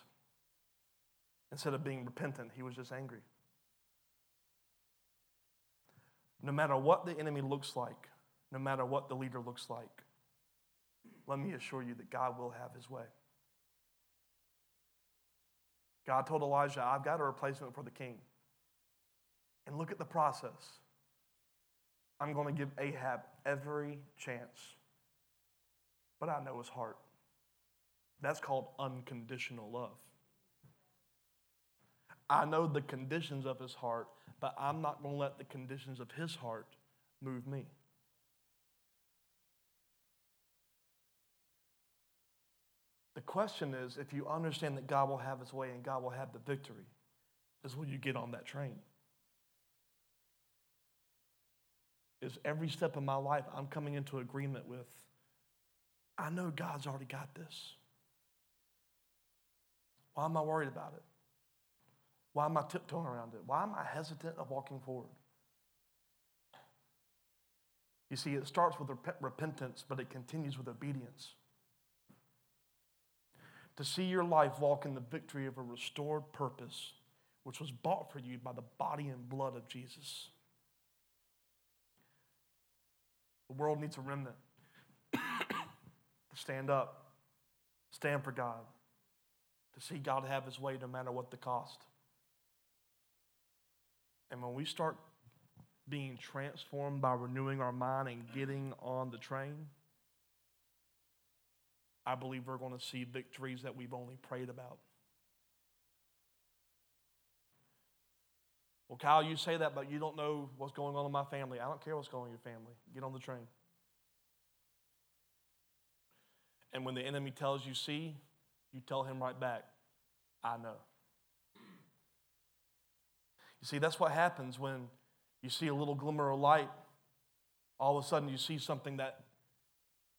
Instead of being repentant, he was just angry. No matter what the enemy looks like, no matter what the leader looks like, let me assure you that God will have his way. God told Elijah, I've got a replacement for the king. And look at the process. I'm going to give Ahab every chance, but I know his heart. That's called unconditional love. I know the conditions of his heart, but I'm not going to let the conditions of his heart move me. The question is, if you understand that God will have his way and God will have the victory, is will you get on that train? Is every step of my life I'm coming into agreement with, I know God's already got this. Why am I worried about it? Why am I tiptoeing around it? Why am I hesitant of walking forward? You see, it starts with repentance, but it continues with obedience. To see your life walk in the victory of a restored purpose, which was bought for you by the body and blood of Jesus. The world needs a remnant to stand up, stand for God, to see God have his way no matter what the cost. And when we start being transformed by renewing our mind and getting on the train, I believe we're going to see victories that we've only prayed about. Well, Kyle, you say that, but you don't know what's going on in my family. I don't care what's going on in your family. Get on the train. And when the enemy tells you see, you tell him right back, I know. You see, that's what happens when you see a little glimmer of light. All of a sudden you see something that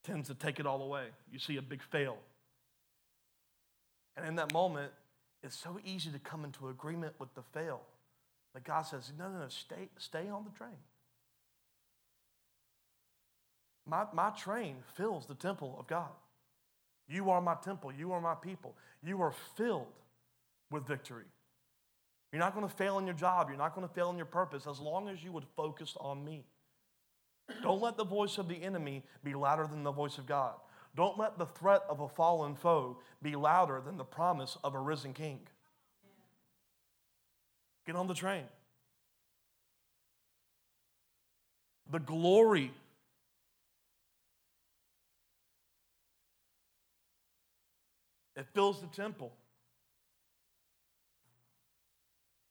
tends to take it all away. You see a big fail. And in that moment, it's so easy to come into agreement with the fail. But God says, no, stay on the train. My train fills the temple of God. You are my temple. You are my people. You are filled with victory. You're not going to fail in your job. You're not going to fail in your purpose as long as you would focus on me. Don't let the voice of the enemy be louder than the voice of God. Don't let the threat of a fallen foe be louder than the promise of a risen king. Get on the train. The glory it fills the temple.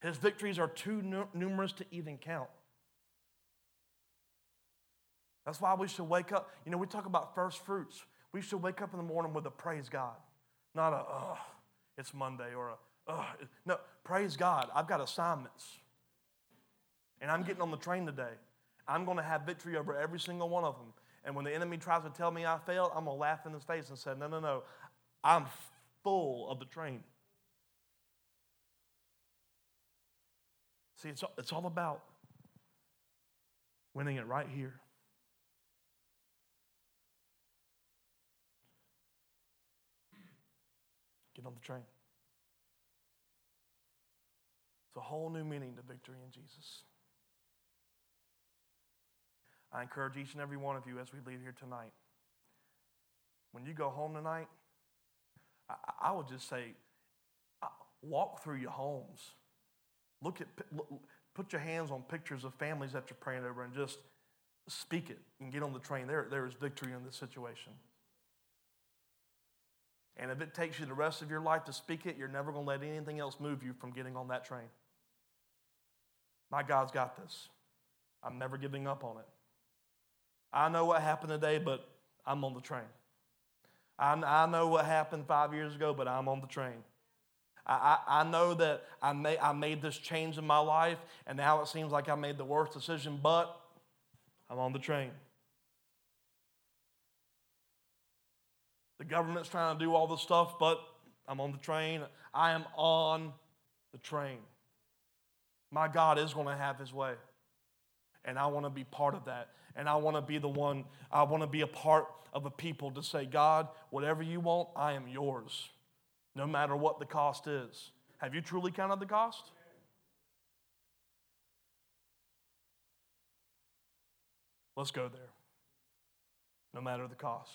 His victories are too numerous to even count. That's why we should wake up. You know, we talk about first fruits. We should wake up in the morning with a praise God, not a, oh, it's Monday, or a, oh. No, praise God. I've got assignments, and I'm getting on the train today. I'm going to have victory over every single one of them. And when the enemy tries to tell me I failed, I'm going to laugh in his face and say, no, I'm full of the train. See, it's all about winning it right here. Get on the train. It's a whole new meaning to victory in Jesus. I encourage each and every one of you as we leave here tonight, when you go home tonight, I would just say, walk through your homes. Put your hands on pictures of families that you're praying over and just speak it and get on the train. There is victory in this situation. And if it takes you the rest of your life to speak it, you're never going to let anything else move you from getting on that train. My God's got this. I'm never giving up on it. I know what happened today, but I'm on the train. I know what happened 5 years ago, but I'm on the train. I know that I made this change in my life, and now it seems like I made the worst decision, but I'm on the train. The government's trying to do all this stuff, but I'm on the train. I am on the train. My God is going to have his way, and I want to be part of that, and I want to be the one. I want to be a part of a people to say, God, whatever you want, I am yours, no matter what the cost is. Have you truly counted the cost? Let's go there, no matter the cost.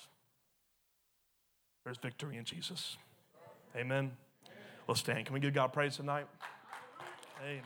There's victory in Jesus. Amen. Amen. Let's stand. Can we give God praise tonight? Amen.